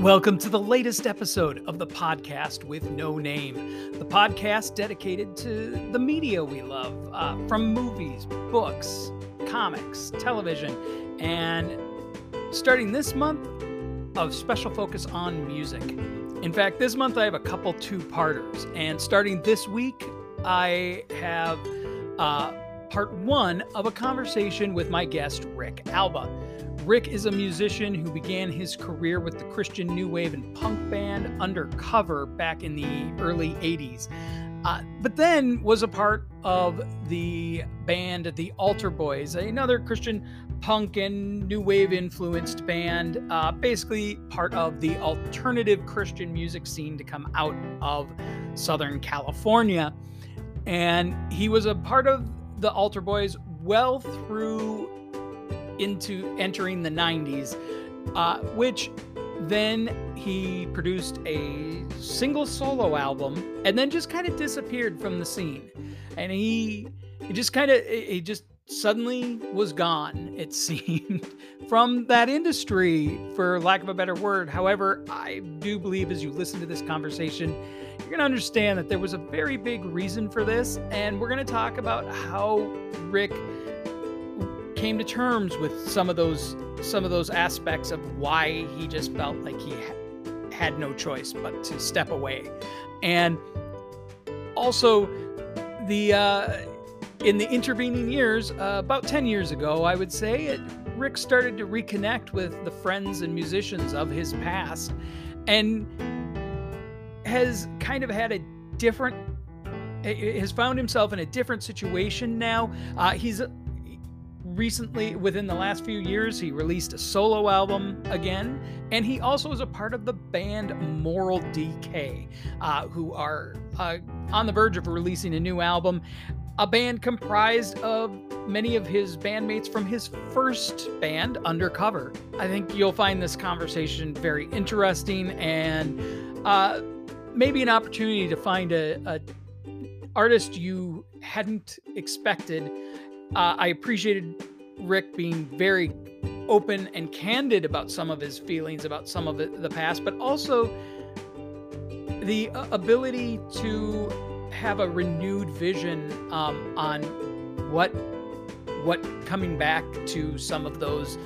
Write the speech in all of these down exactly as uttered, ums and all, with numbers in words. Welcome to the latest episode of the podcast with no name, the podcast dedicated to the media we love, uh, from movies, books, comics, television, and starting this month, a special focus on music. In fact, this month I have a couple two-parters, and starting this week, I have uh, part one of a conversation with my guest, Ric Alba. Ric is a musician who began his career with the Christian new wave and punk band Undercover back in the early eighties, uh, but then was a part of the band The Altar Boys, another Christian punk and new wave influenced band, uh, basically part of the alternative Christian music scene to come out of Southern California. And he was a part of The Altar Boys well through into entering the nineties, uh, which then he produced a single solo album and then just kind of disappeared from the scene. And he, he just kind of, he just suddenly was gone, it seemed, from that industry, for lack of a better word. However, I do believe as you listen to this conversation, you're going to understand that there was a very big reason for this. And we're going to talk about how Ric came to terms with some of those some of those aspects of why he just felt like he ha- had no choice but to step away, and also the uh, in the intervening years, uh, about ten years ago, I would say, it, Ric started to reconnect with the friends and musicians of his past, and has kind of had a different, has found himself in a different situation now. Uh, he's recently, within the last few years, he released a solo album again, and he also is a part of the band Moral D K, uh, who are uh, on the verge of releasing a new album, a band comprised of many of his bandmates from his first band, Undercover. I think you'll find this conversation very interesting, and uh, maybe an opportunity to find a, a artist you hadn't expected. Uh, I appreciated Ric being very open and candid about some of his feelings, about some of the, the past, but also the uh, ability to have a renewed vision um, on what what coming back to some of those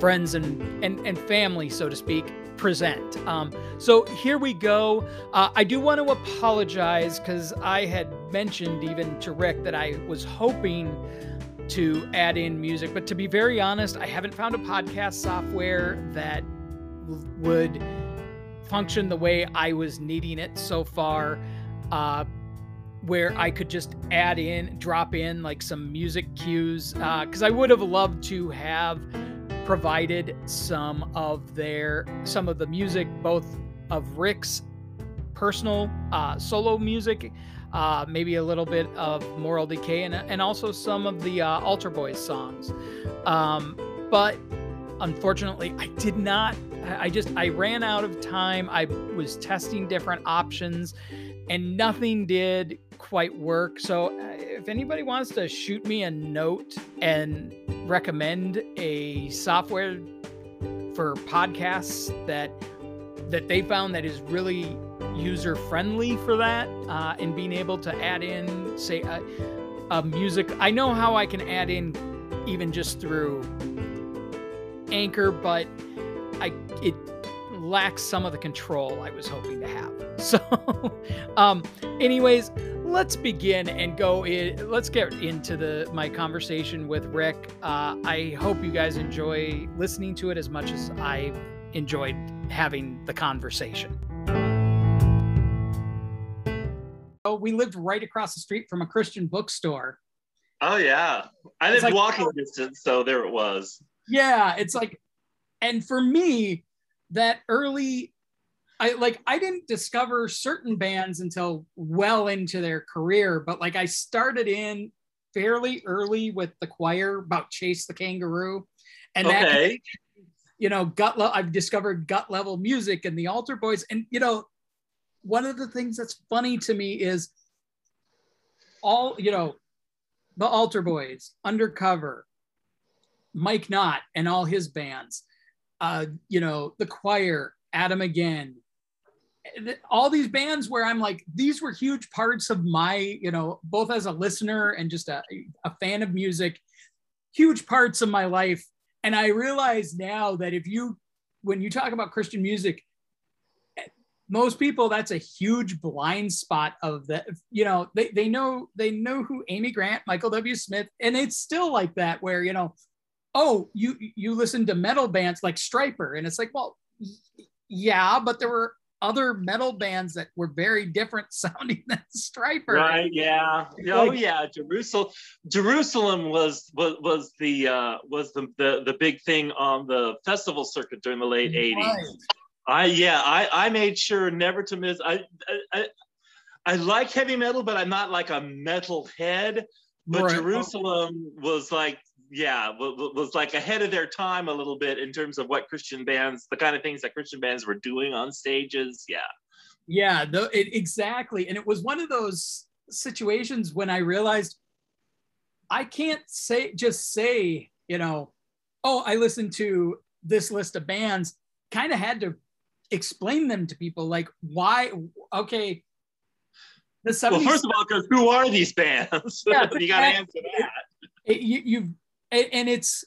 friends and, and, and family, so to speak, present. Um, so here we go. Uh, I do want to apologize because I had mentioned even to Ric that I was hoping to add in music, but to be very honest, I haven't found a podcast software that would function the way I was needing it so far, uh, where I could just add in, drop in like some music cues, because uh, I would have loved to have provided some of their, some of the music, both of Ric's personal uh, solo music, Uh, maybe a little bit of Moral Decay, and, and also some of the uh, Altar Boys songs. Um, but unfortunately, I did not. I just, I ran out of time. I was testing different options and nothing did quite work. So if anybody wants to shoot me a note and recommend a software for podcasts that that they found that is really user friendly for that, uh, and being able to add in, say, a, a music. I know how I can add in, even just through Anchor, but I it lacks some of the control I was hoping to have. So, um, anyways, let's begin and go in. Let's get into the my conversation with Ric. Uh, I hope you guys enjoy listening to it as much as I enjoyed having the conversation. Oh, we lived right across the street from a Christian bookstore. Oh yeah, I lived like, walking distance, so there it was. Yeah, it's like, and for me, that early, I like I didn't discover certain bands until well into their career, but like I started in fairly early with The Choir, about Chase the Kangaroo, and okay. that, you know, gut. Le- I've discovered gut level music and The Altar Boys, and you know. One of the things that's funny to me is all, you know, the Altar Boys, Undercover, Mike Knott and all his bands, uh, you know, The Choir, Adam Again, all these bands where I'm like, these were huge parts of my, you know, both as a listener and just a, a fan of music, huge parts of my life. And I realize now that if you, when you talk about Christian music, most people, that's a huge blind spot of the, you know, they, they know, they know who Amy Grant, Michael W. Smith, and it's still like that where, you know, oh, you, you listen to metal bands like Stryper, and it's like, well, yeah, but there were other metal bands that were very different sounding than Stryper. Right, yeah. Oh yeah, Jerusalem Jerusalem was was, was the uh, was the, the the big thing on the festival circuit during the late eighties. Right. I yeah, I I made sure never to miss. I I I like heavy metal, but I'm not like a metal head, but right. Jerusalem was like Yeah, was like ahead of their time a little bit in terms of what Christian bands, the kind of things that Christian bands were doing on stages. Yeah. Yeah, the, it, exactly. And it was one of those situations when I realized I can't say, just say, you know, oh, I listened to this list of bands, kind of had to explain them to people. Like, why? Okay. The seventies, well, first of all, because who are these bands? Yeah, you got to answer that. It, you, you've, And it's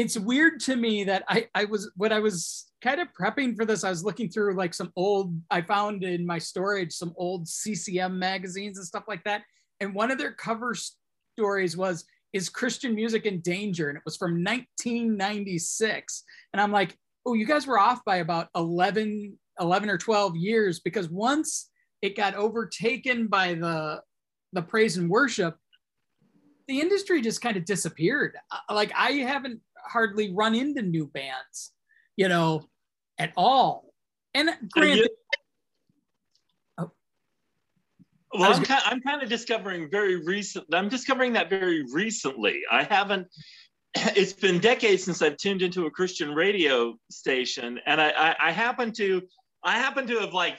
it's weird to me that I, I was, when I was kind of prepping for this, I was looking through like some old, I found in my storage, some old C C M magazines and stuff like that. And one of their cover stories was, is Christian music in danger? And it was from nineteen ninety-six. And I'm like, oh, you guys were off by about eleven, eleven or twelve years, because once it got overtaken by the, the praise and worship, the industry just kind of disappeared. Like, I haven't hardly run into new bands, you know, at all. And granted, oh, well, I'm kind, I'm kind of discovering very recent. I'm discovering that very recently. I haven't. It's been decades since I've tuned into a Christian radio station, and I, I, I happen to, I happen to have like.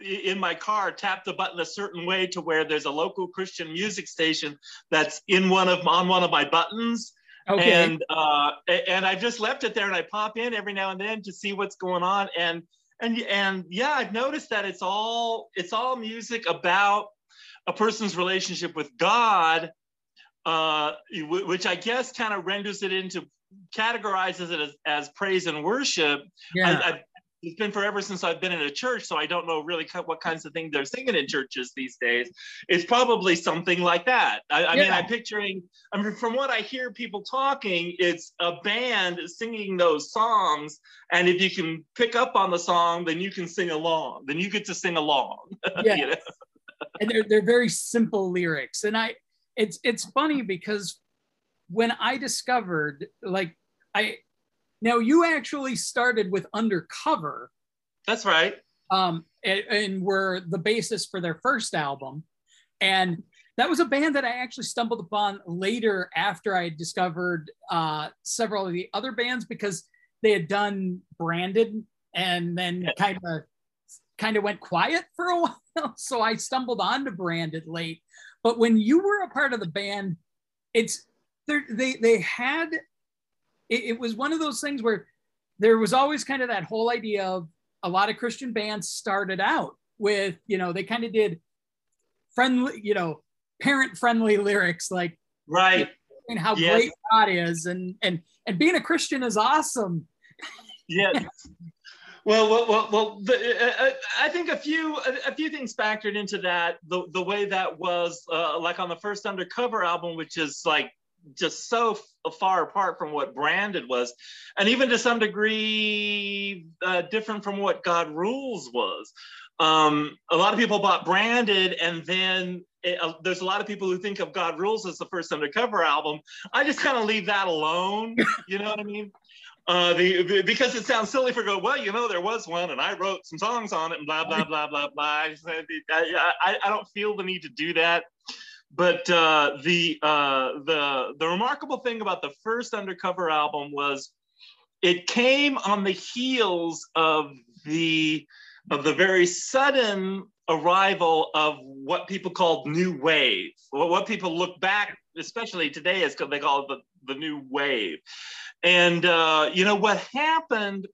in my car, tap the button a certain way to where there's a local Christian music station that's in one of on one of my buttons, okay. and uh, and I've just left it there, and I pop in every now and then to see what's going on, and and and yeah, I've noticed that it's all it's all music about a person's relationship with God, uh, which I guess kind of renders it into categorizes it as, as praise and worship. Yeah. I, I, It's been forever since I've been in a church, so I don't know really what kinds of things they're singing in churches these days. It's probably something like that. I, I yeah. mean, I'm picturing, I mean, from what I hear people talking, it's a band singing those songs, and if you can pick up on the song, then you can sing along. Then you get to sing along. Yes. You know? And they're they're very simple lyrics. And I, it's it's funny because when I discovered, like, I. Now, you actually started with Undercover. That's right. Um, and, and were the basis for their first album. And that was a band that I actually stumbled upon later after I discovered uh, several of the other bands, because they had done Branded and then kind of kind of went quiet for a while. So I stumbled onto Branded late. But when you were a part of the band, it's they they had... It was one of those things where there was always kind of that whole idea of a lot of Christian bands started out with, you know, they kind of did friendly, you know, parent friendly lyrics, like, right. And how yes. great God is and, and, and being a Christian is awesome. Yes. Well, well, well, well the, uh, I think a few a few things factored into that, the, the way that was uh, like on the first Undercover album, which is like, just so far apart from what Branded was, and even to some degree uh, different from what God Rules was. Um, a lot of people bought Branded, and then it, uh, there's a lot of people who think of God Rules as the first Undercover album. I just kind of leave that alone, you know what I mean? Uh, the, because it sounds silly for go, well, you know, there was one, and I wrote some songs on it, and blah, blah, blah, blah, blah. I, I, I don't feel the need to do that. But uh, the uh, the the remarkable thing about the first Undercover album was it came on the heels of the of the very sudden arrival of what people called new wave. Well, what people look back, especially today, is because they call it the the new wave. And uh, you know what happened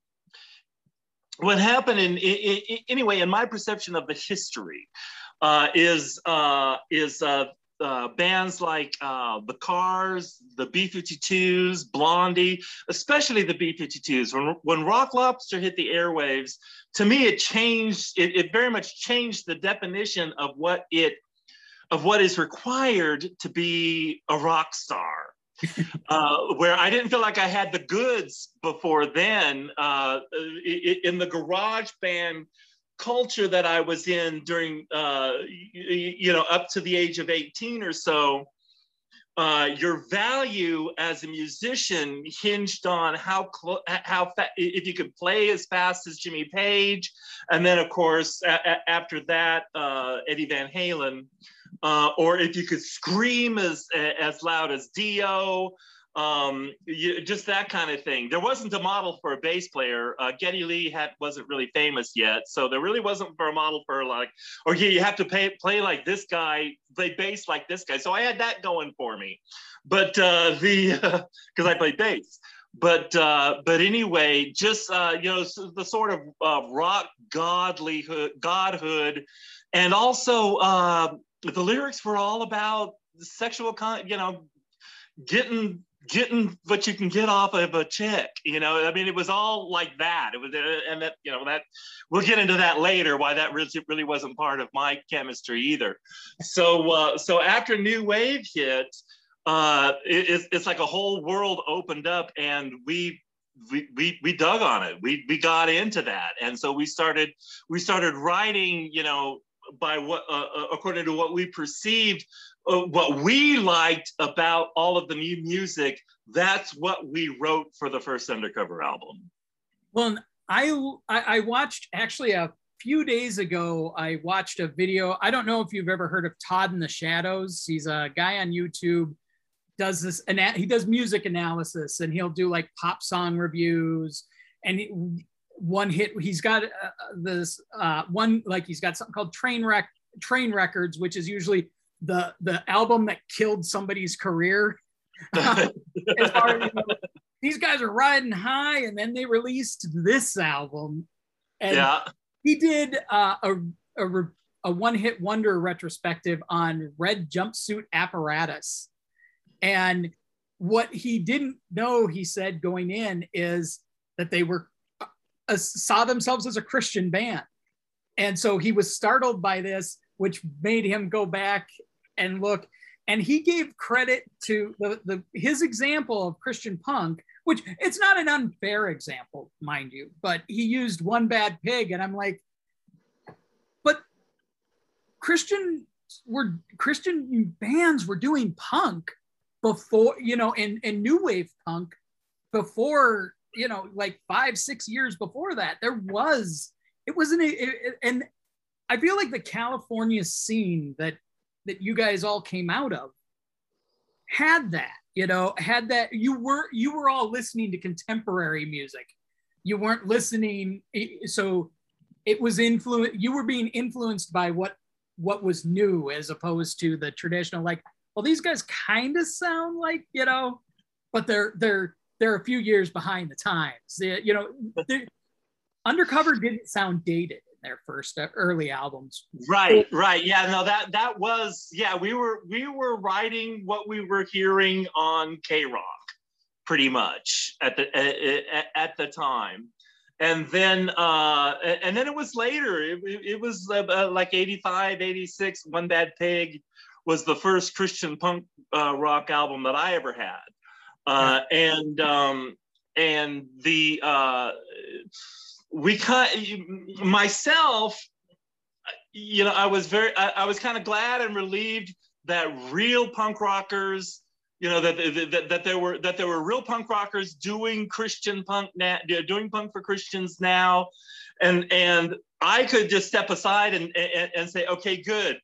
what happened in, in, in anyway, in my perception of the history uh, is uh, is uh, uh, bands like uh, The Cars, the B fifty-twos, Blondie, especially the B fifty-twos. When when Rock Lobster hit the airwaves, to me it changed. It, it very much changed the definition of what it of what is required to be a rock star. uh, where I didn't feel like I had the goods before then. Uh, in the garage band culture that I was in during, uh, you know, up to the age of eighteen or so, uh, your value as a musician hinged on how close, how fa- if you could play as fast as Jimmy Page, and then of course a- a- after that uh, Eddie Van Halen. Uh, or if you could scream as as loud as Dio, um, you, just that kind of thing. There wasn't a model for a bass player. Uh, Geddy Lee had, wasn't really famous yet, so there really wasn't for a model for like, or yeah, you have to pay, play like this guy, play bass like this guy. So I had that going for me, but uh, the because uh, I played bass. But uh, but anyway, just uh, you know the sort of uh, rock godlyhood, godhood, and also. Uh, The lyrics were all about sexual, con- you know, getting getting what you can get off of a chick. You know, I mean, it was all like that. It was, and that, you know, that we'll get into that later. Why that really, really wasn't part of my chemistry either. So, uh, so after New Wave hit, uh, it, it's like a whole world opened up, and we. We, we we dug on it. We we got into that, and so we started we started writing. You know. By what, uh, according to what we perceived, uh, what we liked about all of the new music, that's what we wrote for the first Undercover album. Well, I I watched actually a few days ago. I watched a video. I don't know if you've ever heard of Todd in the Shadows. He's a guy on YouTube. Does this and he does music analysis, and he'll do like pop song reviews and. It, One hit, he's got uh, this uh, one, like he's got something called Train Wreck, Train Records, which is usually the the album that killed somebody's career. Uh, as far as, you know, these guys are riding high, and then they released this album. And yeah. He did uh, a, a a one-hit wonder retrospective on Red Jumpsuit Apparatus. And what he didn't know, he said, going in, is that they were saw themselves as a Christian band. And so he was startled by this, which made him go back and look. And he gave credit to the, the his example of Christian punk, which it's not an unfair example, mind you, but he used One Bad Pig. And I'm like, but Christian were Christian bands were doing punk before, you know, and, and new wave punk before, you know, like five, six years before that, there was, it wasn't, it, it, and I feel like the California scene that, that you guys all came out of had that, you know, had that, you were, you were all listening to contemporary music. You weren't listening. So it was influenced, you were being influenced by what, what was new as opposed to the traditional, like, well, these guys kind of sound like, you know, but they're, they're, they're a few years behind the times. They, you know, Undercover didn't sound dated in their first uh, early albums. Right, right. Yeah, no, that that was, yeah, we were we were writing what we were hearing on K-Rock pretty much at the at, at the time. And then uh, and then it was later. It, it was uh, like eighty-five, eighty-six, One Bad Pig was the first Christian punk uh, rock album that I ever had. Uh, and um, and the uh, we kind myself, you know, I was very I, I was kind of glad and relieved that real punk rockers, you know, that, that that there were that there were real punk rockers doing Christian punk now, doing punk for Christians now, and and I could just step aside and and, and say, okay, good,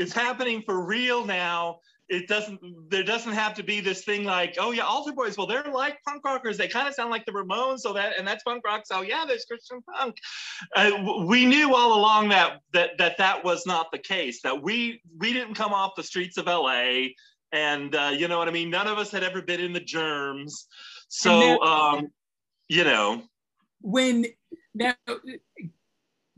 it's happening for real now. It doesn't, there doesn't have to be this thing like, oh yeah, Altar Boys, well, they're like punk rockers. They kind of sound like the Ramones, so that, and that's punk rock, so yeah, there's Christian punk. Uh, we knew all along that, that that that was not the case, that we we didn't come off the streets of L A, and uh, you know what I mean? None of us had ever been in the Germs. So, um, you know. when now,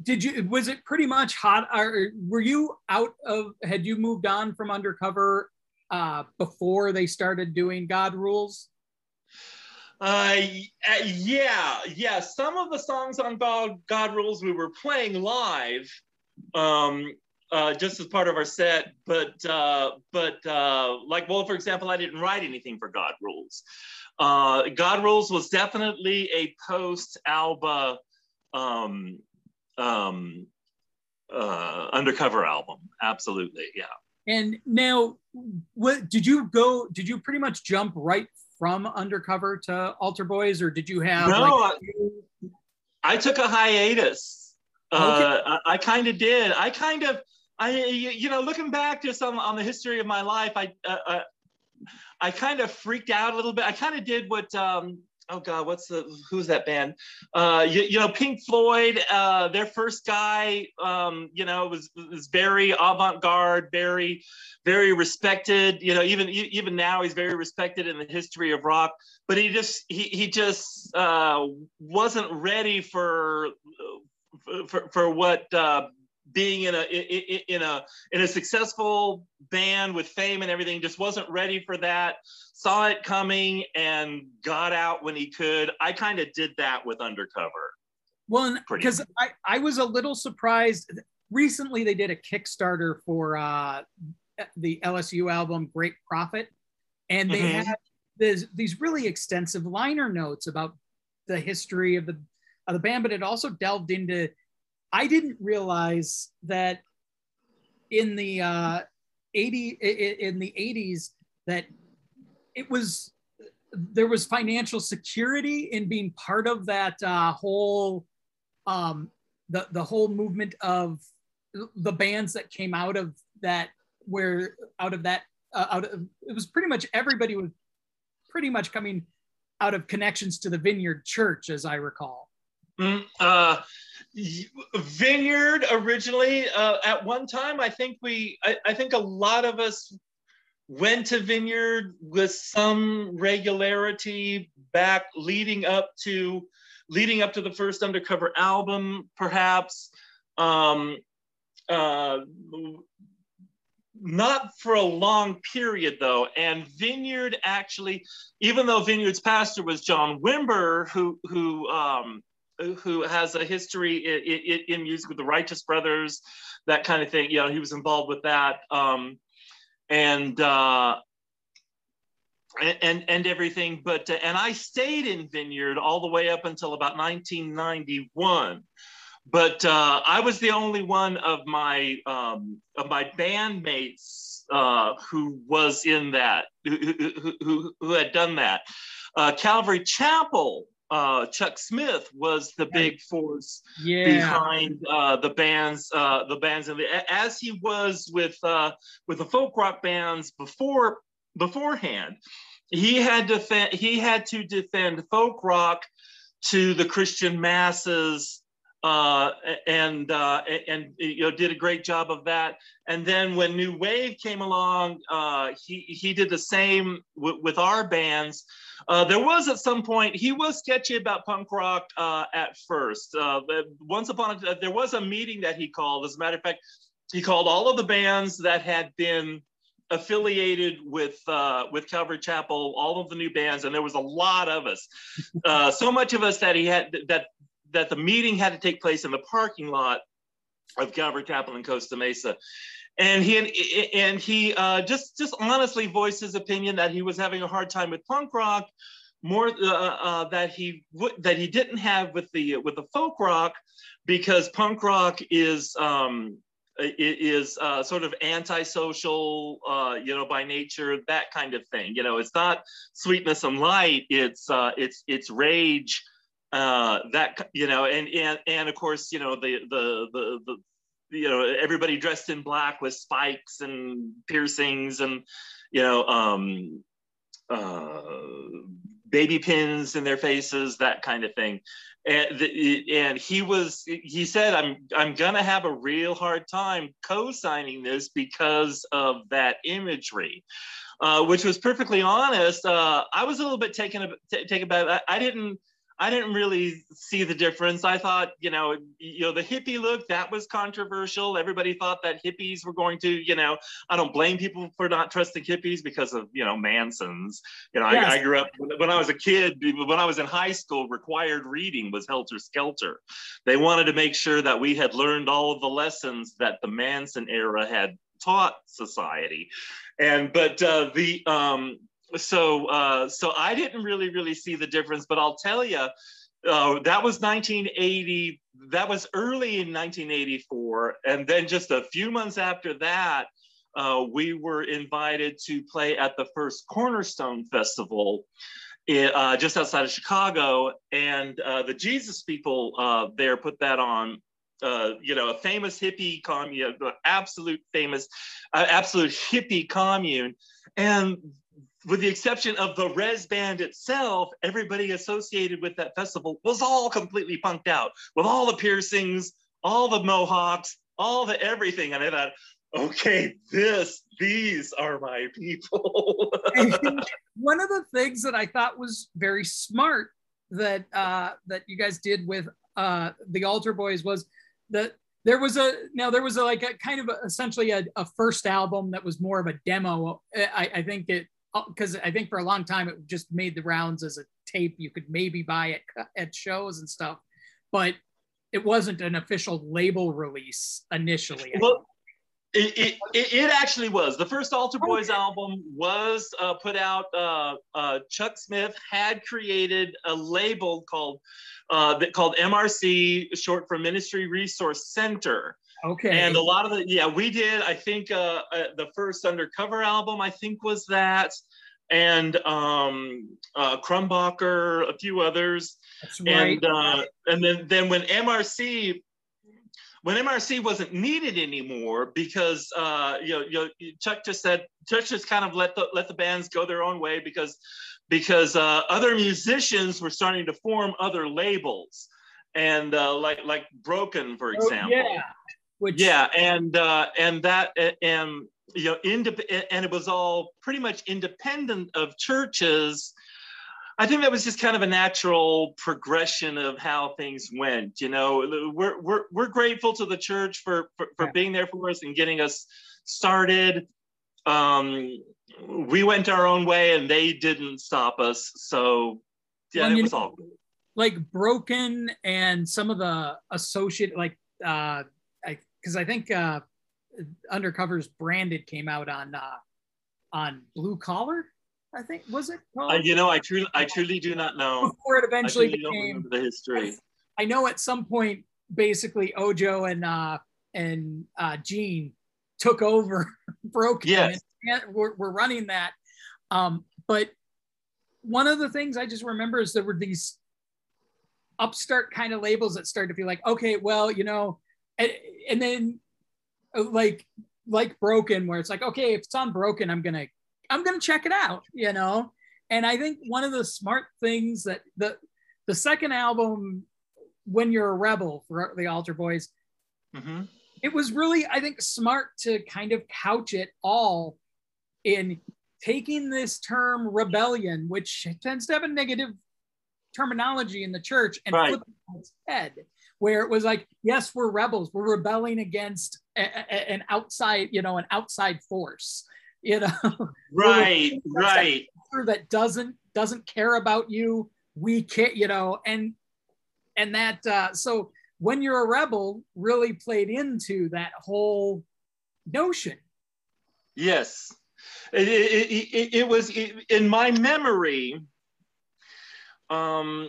did you, was it pretty much hot? Or were you out of, had you moved on from Undercover uh, before they started doing God Rules? Uh, yeah, yeah. Some of the songs on God, God Rules we were playing live, um, uh, just as part of our set. But uh, but uh, like, well, for example, I didn't write anything for God Rules. Uh, God Rules was definitely a post-Alba um, um, uh, Undercover album. Absolutely, yeah. And now, what did you go? Did you pretty much jump right from Undercover to Altar Boys, or did you have? No, like, I, I took a hiatus. Okay. Uh, I, I kind of did. I kind of, I you know, looking back just on, on the history of my life, I uh, I, I kind of freaked out a little bit. I kind of did what. Um, oh God, what's the who's that band? Uh, you, you know, Pink Floyd. Uh, their first guy, um, you know, was was very avant-garde, very, very respected. You know, even even now he's very respected in the history of rock. But he just he he just uh, wasn't ready for for for what. Uh, Being in a in a in a successful band with fame and everything, just wasn't ready for that. Saw it coming and got out when he could. I kind of did that with Undercover. Well, because I I was a little surprised. Recently, they did a Kickstarter for uh, the L S U album Great Prophet, and they mm-hmm. had this, these really extensive liner notes about the history of the of the band, but it also delved into. I didn't realize that in the uh, eighty in the eighties that it was there was financial security in being part of that uh, whole um, the the whole movement of the bands that came out of that where out of that uh, out of it was pretty much everybody was pretty much coming out of connections to the Vineyard Church, as I recall. Mm, uh, Vineyard originally, uh, at one time, I think we, I, I think a lot of us went to Vineyard with some regularity back leading up to, leading up to the first Undercover album, perhaps. Um, uh, Not for a long period, though. And Vineyard actually, even though Vineyard's pastor was John Wimber, who, who, um, who has a history in, in, in music with the Righteous Brothers, that kind of thing. You know, he was involved with that, um, and uh, and and everything. But uh, and I stayed in Vineyard all the way up until about nineteen ninety-one. But uh, I was the only one of my um, of my bandmates uh, who was in that, who who, who had done that. Uh, Calvary Chapel. Uh, Chuck Smith was the big force yeah. behind uh, the bands. Uh, the bands, in the, as he was with uh, with the folk rock bands before beforehand, he had to defend, he had to defend folk rock to the Christian masses, uh, and uh, and you know, did a great job of that. And then when New Wave came along, uh, he he did the same w- with our bands. Uh, there was at some point, he was sketchy about punk rock uh, at first. Uh, but once upon a, there was a meeting that he called. As a matter of fact, he called all of the bands that had been affiliated with uh, with Calvary Chapel, all of the new bands, and there was a lot of us, uh, so much of us that he had that that the meeting had to take place in the parking lot of Calvary Chapel in Costa Mesa. And he and he uh, just just honestly voiced his opinion that he was having a hard time with punk rock, more uh, uh, that he w- that he didn't have with the with the folk rock, because punk rock is um, is uh, sort of antisocial, uh, you know, by nature, that kind of thing. You know, it's not sweetness and light; it's uh, it's it's rage. Uh, that you know, and and and of course, you know, the the the the. You know, everybody dressed in black with spikes and piercings and, you know, um, uh, baby pins in their faces, that kind of thing. And, the, and he was, he said, I'm, I'm going to have a real hard time co-signing this because of that imagery, uh, which was perfectly honest. Uh, I was a little bit taken, taken aback. I, I didn't, I didn't really see the difference. I thought, you know, you know, the hippie look, that was controversial. Everybody thought that hippies were going to, you know, I don't blame people for not trusting hippies because of, you know, Mansons. You know, yes. I, I grew up, when I was a kid, when I was in high school, required reading was Helter Skelter. They wanted to make sure that we had learned all of the lessons that the Manson era had taught society. And, but uh, the, um, So, uh, so I didn't really, really see the difference, but I'll tell you, uh, that was nineteen eighty, that was early in nineteen eighty-four. And then just a few months after that, uh, we were invited to play at the first Cornerstone Festival in, uh, just outside of Chicago. And uh, the Jesus people uh, there put that on. Uh, you know, a famous hippie commune, absolute famous, uh, absolute hippie commune. And with the exception of the Res Band itself, everybody associated with that festival was all completely punked out, with all the piercings, all the mohawks, all the everything. And I thought, okay, this, these are my people. One of the things that I thought was very smart that uh, that you guys did with uh, the Altar Boys was that there was a, now there was a, like a kind of a, essentially a, a first album that was more of a demo. I, I think it, because I think for a long time it just made the rounds as a tape you could maybe buy at, at shows and stuff, but it wasn't an official label release initially. Well, it, it, it actually was. The first Altar Boys okay. album was uh, put out, uh, uh, Chuck Smith had created a label called, uh, called M R C, short for Ministry Resource Center. Okay. And a lot of the, yeah, we did, I think uh, uh, the first Undercover album, I think was that, and um, uh, Krumbacher, a few others. That's right. And, uh, and then, then when M R C, when M R C wasn't needed anymore because uh, you know, you know, Chuck just said, Chuck just kind of let the, let the bands go their own way because, because uh, other musicians were starting to form other labels. And uh, like, like Broken, for example. Oh, yeah. Which... yeah, and uh, and that and you know, indep- and it was all pretty much independent of churches. I think that was just kind of a natural progression of how things went. You know, we're we're we're grateful to the church for for, for yeah. being there for us and getting us started. Um, we went our own way, and they didn't stop us. So yeah, well, it was know, all good. Like Broken and some of the associate like. Uh, Because I think uh, Undercover's Branded came out on uh, on Blue Collar, I think was it called? Uh, you know, I truly, I truly do not know. Before it eventually I became. Don't remember the history. I, I know at some point, basically Ojo and uh, and uh, Gene took over, broke. Yes, and we're, we're running that. Um, but one of the things I just remember is there were these upstart kind of labels that started to be like, okay, well, you know. And, and then like like Broken where it's like, okay, if it's on Broken, I'm gonna I'm gonna check it out, you know. And I think one of the smart things that the the second album, When You're a Rebel, for the Altar Boys, mm-hmm. it was really, I think, smart to kind of couch it all in taking this term rebellion, which tends to have a negative terminology in the church, and right. flipping it on its head. Where it was like, yes, we're rebels. We're rebelling against a, a, an outside, you know, an outside force, you know. Right, right. That doesn't doesn't care about you. We can't, you know, and and that. Uh, so When You're a Rebel really played into that whole notion. Yes, it it, it, it was it, in my memory. Um.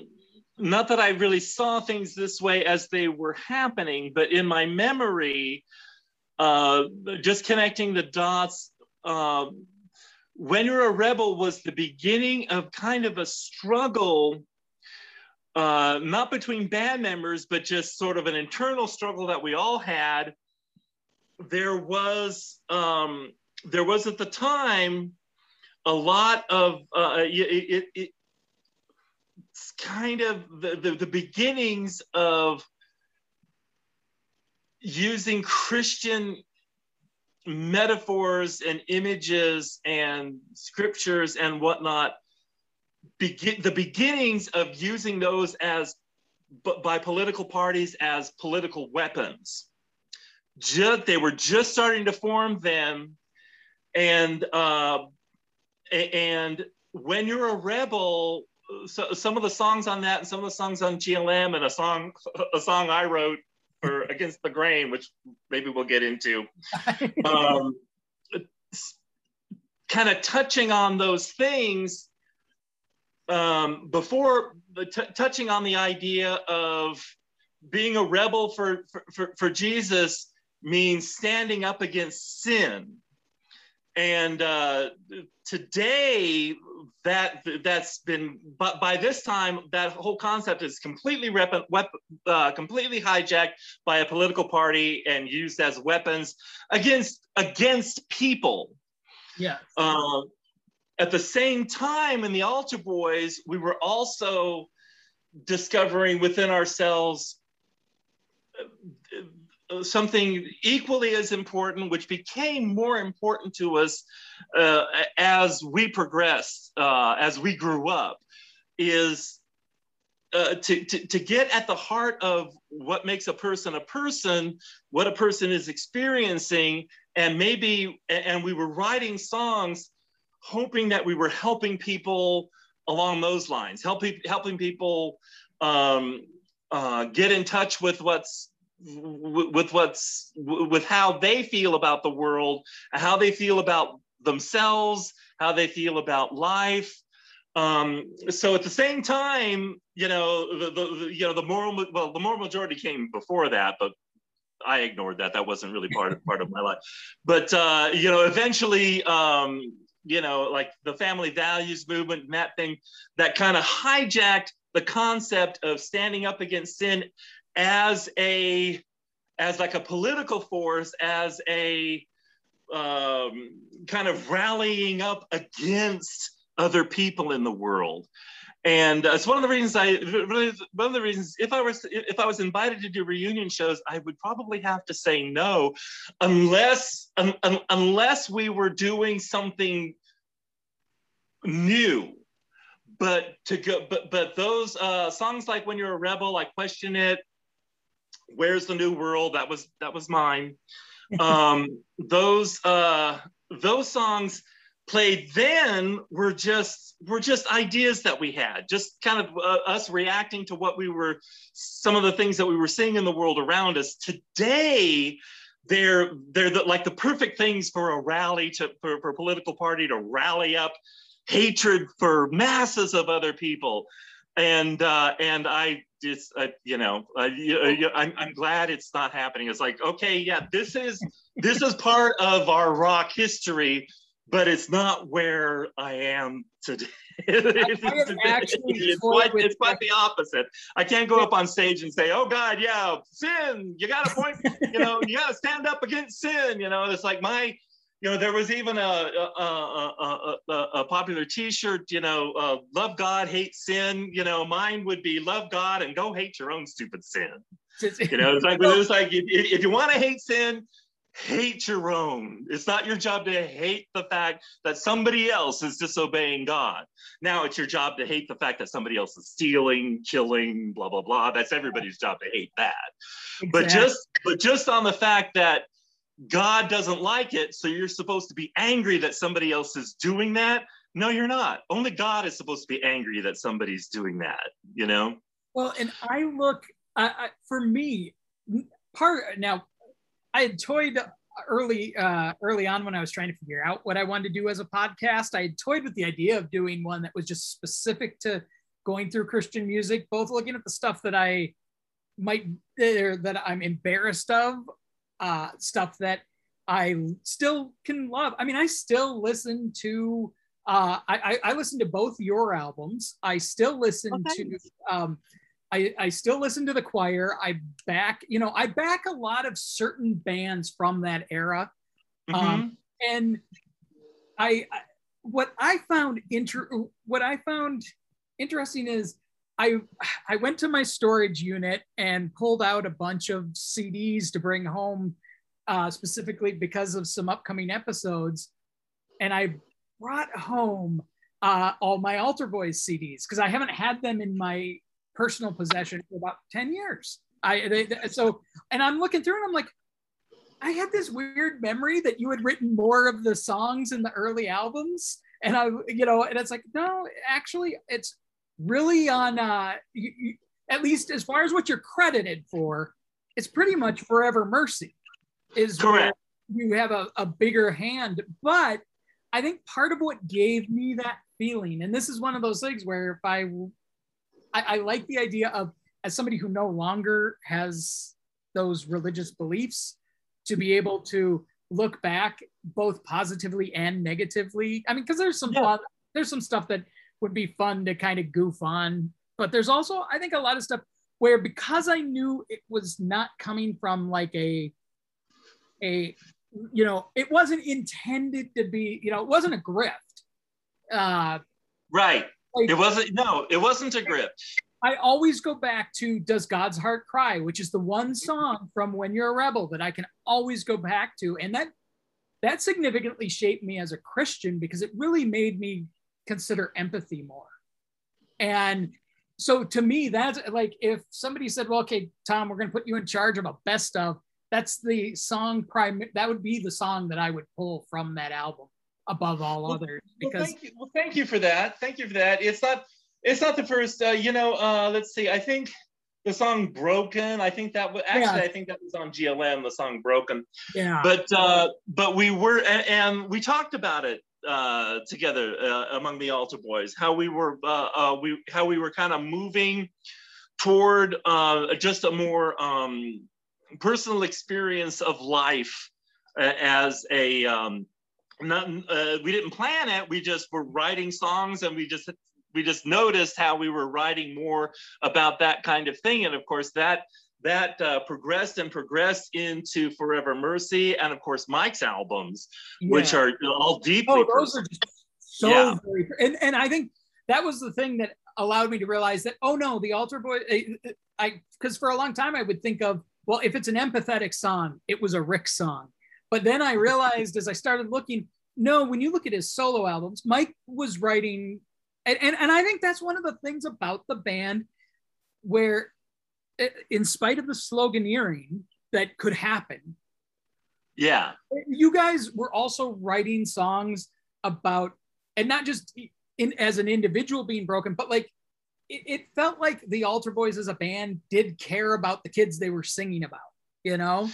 Not that I really saw things this way as they were happening, but in my memory, uh, just connecting the dots, uh, When You're a Rebel was the beginning of kind of a struggle, uh, not between band members, but just sort of an internal struggle that we all had. There was, um, there was at the time a lot of, uh, it, it, it it's kind of the, the, the beginnings of using Christian metaphors and images and scriptures and whatnot begin the beginnings of using those as b- by political parties as political weapons. Just, they were just starting to form then, and uh, and when you're a rebel, so some of the songs on that, and some of the songs on G L M, and a song a song I wrote for Against the Grain, which maybe we'll get into, um, kind of touching on those things um, before t- touching on the idea of being a rebel for, for, for, for Jesus means standing up against sin. And uh, today that that's been, but by this time that whole concept is completely rep, wep, uh, completely hijacked by a political party and used as weapons against against people. Yeah. Uh, at the same time, in the Altar Boys, we were also discovering within ourselves something equally as important, which became more important to us uh, as we progressed, uh, as we grew up, is uh, to, to, to get at the heart of what makes a person a person, what a person is experiencing, and maybe, and we were writing songs hoping that we were helping people along those lines, helping helping people um, uh, get in touch with what's with what's with how they feel about the world, how they feel about themselves, how they feel about life. Um, so at the same time, you know, the, the you know the moral well the moral majority came before that, but I ignored that. That wasn't really part of part of my life. But uh, you know, eventually. Um, you know, like the family values movement and that thing that kind of hijacked the concept of standing up against sin as a, as like a political force, as a um, kind of rallying up against other people in the world. And uh, it's one of the reasons I, one of the reasons if I was, if I was invited to do reunion shows, I would probably have to say no, unless, um, um, unless we were doing something new. But to go, but, but those uh, songs like When You're a Rebel, like Question It, Where's the New World? That was, that was mine. Um, those, uh, those songs played then were just were just ideas that we had, just kind of uh, us reacting to what we were, some of the things that we were seeing in the world around us. Today, they're they're the, like the perfect things for a rally to for, for a political party to rally up hatred for masses of other people, and uh, and I just I, you know I, I'm I'm glad it's not happening. It's like, okay, yeah, this is this is part of our rock history. But it's not where I am today. it's, I have actually it's, quite, with it's quite the opposite. I can't go up on stage and say, "Oh God, yeah, sin! You got to point, you know, you got to stand up against sin." You know, it's like my, you know, there was even a a, a, a, a popular T-shirt, you know, uh, "Love God, hate sin." You know, mine would be "Love God and go hate your own stupid sin." You know, it's like it's like if, if you want to hate sin, hate your own. It's not your job to hate the fact that somebody else is disobeying God. Now it's your job to hate the fact that somebody else is stealing, killing, blah, blah, blah. That's everybody's job to hate that. Exactly. But just but just on the fact that God doesn't like it, so you're supposed to be angry that somebody else is doing that. No, you're not. Only God is supposed to be angry that somebody's doing that, you know? Well, and I look, I, I, for me, part now, I had toyed early, uh, early on when I was trying to figure out what I wanted to do as a podcast. I had toyed with the idea of doing one that was just specific to going through Christian music, both looking at the stuff that I might, or that I'm embarrassed of, uh, stuff that I still can love. I mean, I still listen to, uh, I, I, I listen to both your albums. I still listen okay. to, um, I, I still listen to The Choir. I back, you know, I back a lot of certain bands from that era. Mm-hmm. Um, and I, I, what I found inter, what I found interesting is I, I went to my storage unit and pulled out a bunch of C Ds to bring home, uh, specifically because of some upcoming episodes. And I brought home uh, all my Altar Boys C Ds, because I haven't had them in my personal possession for about ten years. I they, they, so, and I'm looking through and I'm like, I had this weird memory that you had written more of the songs in the early albums. And I, you know, and it's like, no, actually it's really on, uh, you, you, at least as far as what you're credited for, it's pretty much Forever Mercy is correct. You have a, a bigger hand. But I think part of what gave me that feeling, and this is one of those things where if I, I, I like the idea of, as somebody who no longer has those religious beliefs, to be able to look back both positively and negatively. I mean, because there's some yeah. fun, there's some stuff that would be fun to kind of goof on, but there's also, I think, a lot of stuff where, because I knew it was not coming from like a, a, you know, it wasn't intended to be, you know, it wasn't a grift. Uh, right. Like, it wasn't, no, it wasn't a grift. I always go back to Does God's Heart Cry, which is the one song from When You're a Rebel that I can always go back to. And that that significantly shaped me as a Christian, because it really made me consider empathy more. And so to me, that's like, if somebody said, well, okay, Tom, we're going to put you in charge of a best of, that's the song prime. That would be the song that I would pull from that album above all well, others. Because well, thank you. well, thank you for that. Thank you for that. It's not... It's not the first, uh, you know, uh, let's see, I think the song Broken, I think that was, actually, yeah. I think that was on G L M, the song Broken. Yeah. But uh, but we were, and, and we talked about it uh, together uh, among the Altar Boys, how we were, uh, uh, we how we were kind of moving toward uh, just a more um, personal experience of life uh, as a, um, not, uh, we didn't plan it, we just were writing songs, and we just, we just noticed how we were writing more about that kind of thing. And of course that that uh, progressed and progressed into Forever Mercy, and of course Mike's albums, yeah. which are all deeply oh, those are just so yeah. very, and, and I think that was the thing that allowed me to realize that, oh no, the Altar Boy, I, because for a long time I would think of, well, if it's an empathetic song, it was a Rick song. But then I realized as I started looking, no, when you look at his solo albums, Mike was writing. And, and and I think that's one of the things about the band, where in spite of the sloganeering that could happen, yeah, you guys were also writing songs about, and not just in as an individual being broken, but like it, it felt like the Altar Boys as a band did care about the kids they were singing about, you know?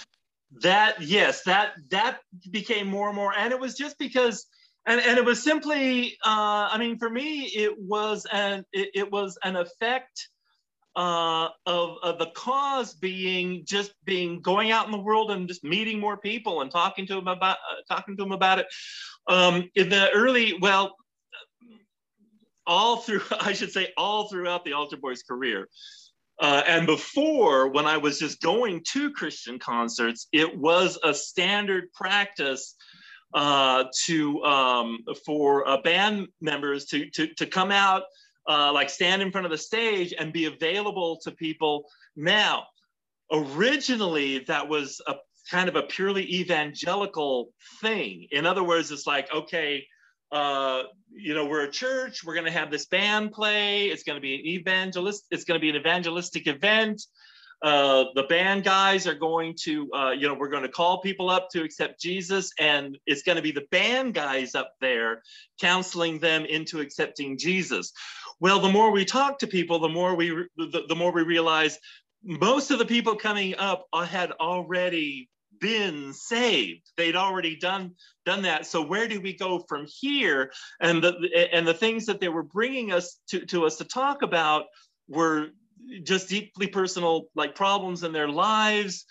That, yes, that that became more and more, and it was just because And, and it was simply, uh, I mean, for me, it was an, it, it was an effect uh, of, of the cause being just being going out in the world and just meeting more people and talking to them about uh, talking to them about it. Um, in the early, well, all through, I should say, all throughout the Altar Boys' career. Uh, and before, when I was just going to Christian concerts, it was a standard practice uh to um for uh, band members to to to come out, uh like stand in front of the stage and be available to people. Now, originally that was a kind of a purely evangelical thing. In other words, it's like, okay, uh you know, we're a church, we're going to have this band play, it's going to be an evangelist it's going to be an evangelistic event. Uh, the band guys are going to, uh, you know, we're going to call people up to accept Jesus, and it's going to be the band guys up there counseling them into accepting Jesus. Well, the more we talk to people, the more we, the, the more we realize most of the people coming up had already been saved. They'd already done done that. So where do we go from here? And the and the things that they were bringing us to to us to talk about were just deeply personal, like problems in their lives,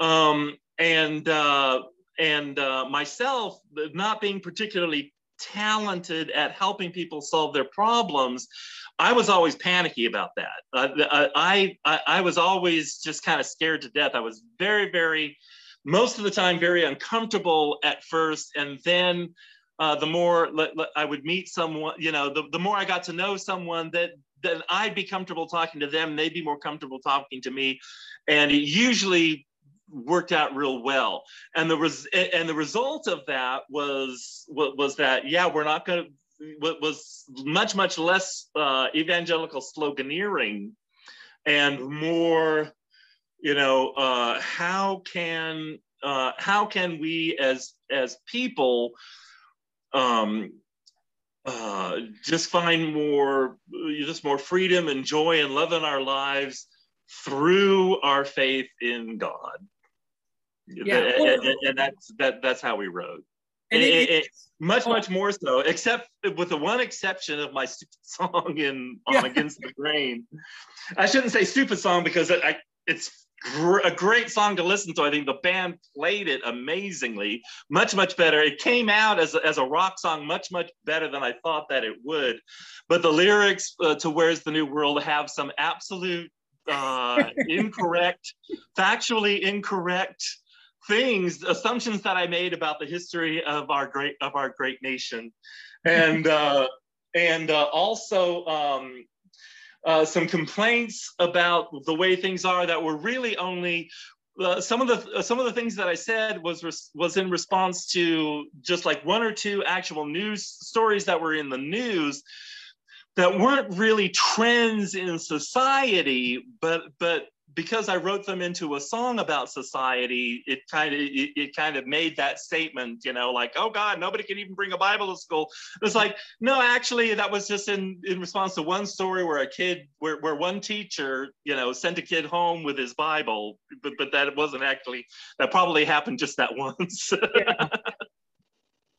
um, and uh, and uh, myself not being particularly talented at helping people solve their problems, I was always panicky about that. Uh, I, I I was always just kind of scared to death. I was very very, most of the time, very uncomfortable at first, and then uh, the more le- le- I would meet someone, you know, the the more I got to know someone, that. Then I'd be comfortable talking to them. They'd be more comfortable talking to me, and it usually worked out real well. And the res- and the result of that was was that yeah, we're not going to was much, much less uh, evangelical sloganeering and more, you know, uh, how can uh, how can we as as people um, uh, just find more just more freedom and joy and love in our lives through our faith in God? Yeah. And, and, and that's that that's how we wrote. And it, it, it, much, much more so, except with the one exception of my stupid song in yeah. On Against the Grain. I shouldn't say stupid song because it, I, it's gr- a great song to listen to. I think the band played it amazingly, much, much better. It came out as a, as a rock song much, much better than I thought that it would. But the lyrics uh, to Where's the New World have some absolute uh, incorrect, factually incorrect things, assumptions that I made about the history of our great of our great nation, and uh, and uh, also um, uh, some complaints about the way things are that were really only uh, some of the uh, some of the things that I said was res- was in response to just like one or two actual news stories that were in the news that weren't really trends in society, but but. Because I wrote them into a song about society, it kind of it, it kind of made that statement, you know, like, oh God, nobody can even bring a Bible to school. It's like, no, actually, that was just in, in response to one story where a kid, where where one teacher, you know, sent a kid home with his Bible, but but that wasn't actually, that probably happened just that once. Yeah,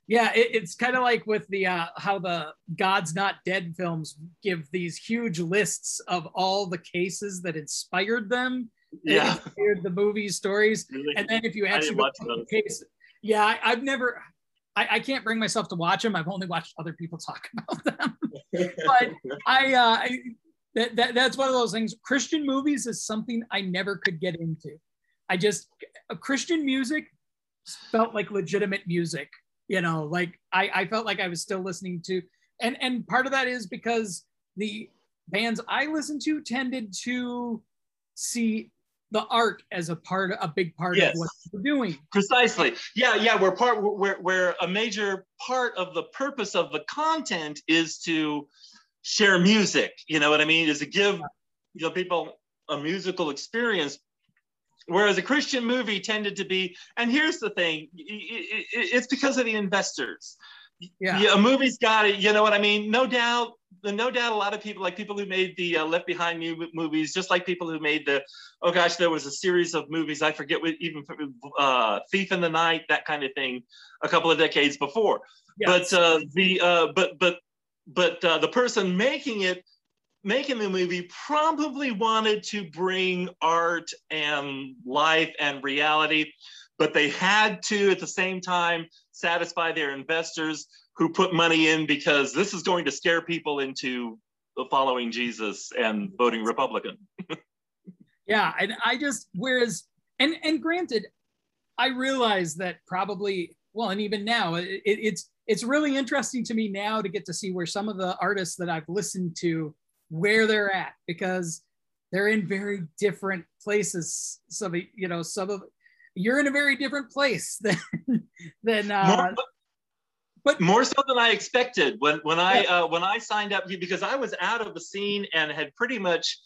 yeah it, it's kind of like with the uh, how the God's Not Dead films give these huge lists of all the cases that inspired them, yeah, inspired the movie stories. Really? And then if you actually watch the case, yeah, I, I've never, I, I can't bring myself to watch them. I've only watched other people talk about them. But I, uh, I that, that that's one of those things. Christian movies is something I never could get into. I just uh, Christian music felt like legitimate music. You know, like I, I felt like I was still listening to, and, and part of that is because the bands I listened to tended to see the art as a part, a big part yes. of what they're doing. Precisely. Yeah, yeah. We're part where where a major part of the purpose of the content is to share music. You know what I mean? Is to give you know people a musical experience. Whereas a Christian movie tended to be, and here's the thing, it, it, it's because of the investors. Yeah. Yeah, a movie's got it, you know what I mean? No doubt, no doubt a lot of people, like people who made the uh, Left Behind movies, just like people who made the, oh gosh, there was a series of movies, I forget, what, even uh, Thief in the Night, that kind of thing, a couple of decades before. Yes. But, uh, the, uh, but but but uh, the person making it, making the movie probably wanted to bring art and life and reality, but they had to at the same time satisfy their investors who put money in because this is going to scare people into following Jesus and voting Republican. Yeah, and I just, whereas, and, and granted, I realize that probably, well, and even now, it, it's it's really interesting to me now to get to see where some of the artists that I've listened to where they're at, because they're in very different places. Some, you know, some of you're in a very different place than than. Uh, more, but more so than I expected when when I yeah. uh, when I signed up, because I was out of the scene and had pretty much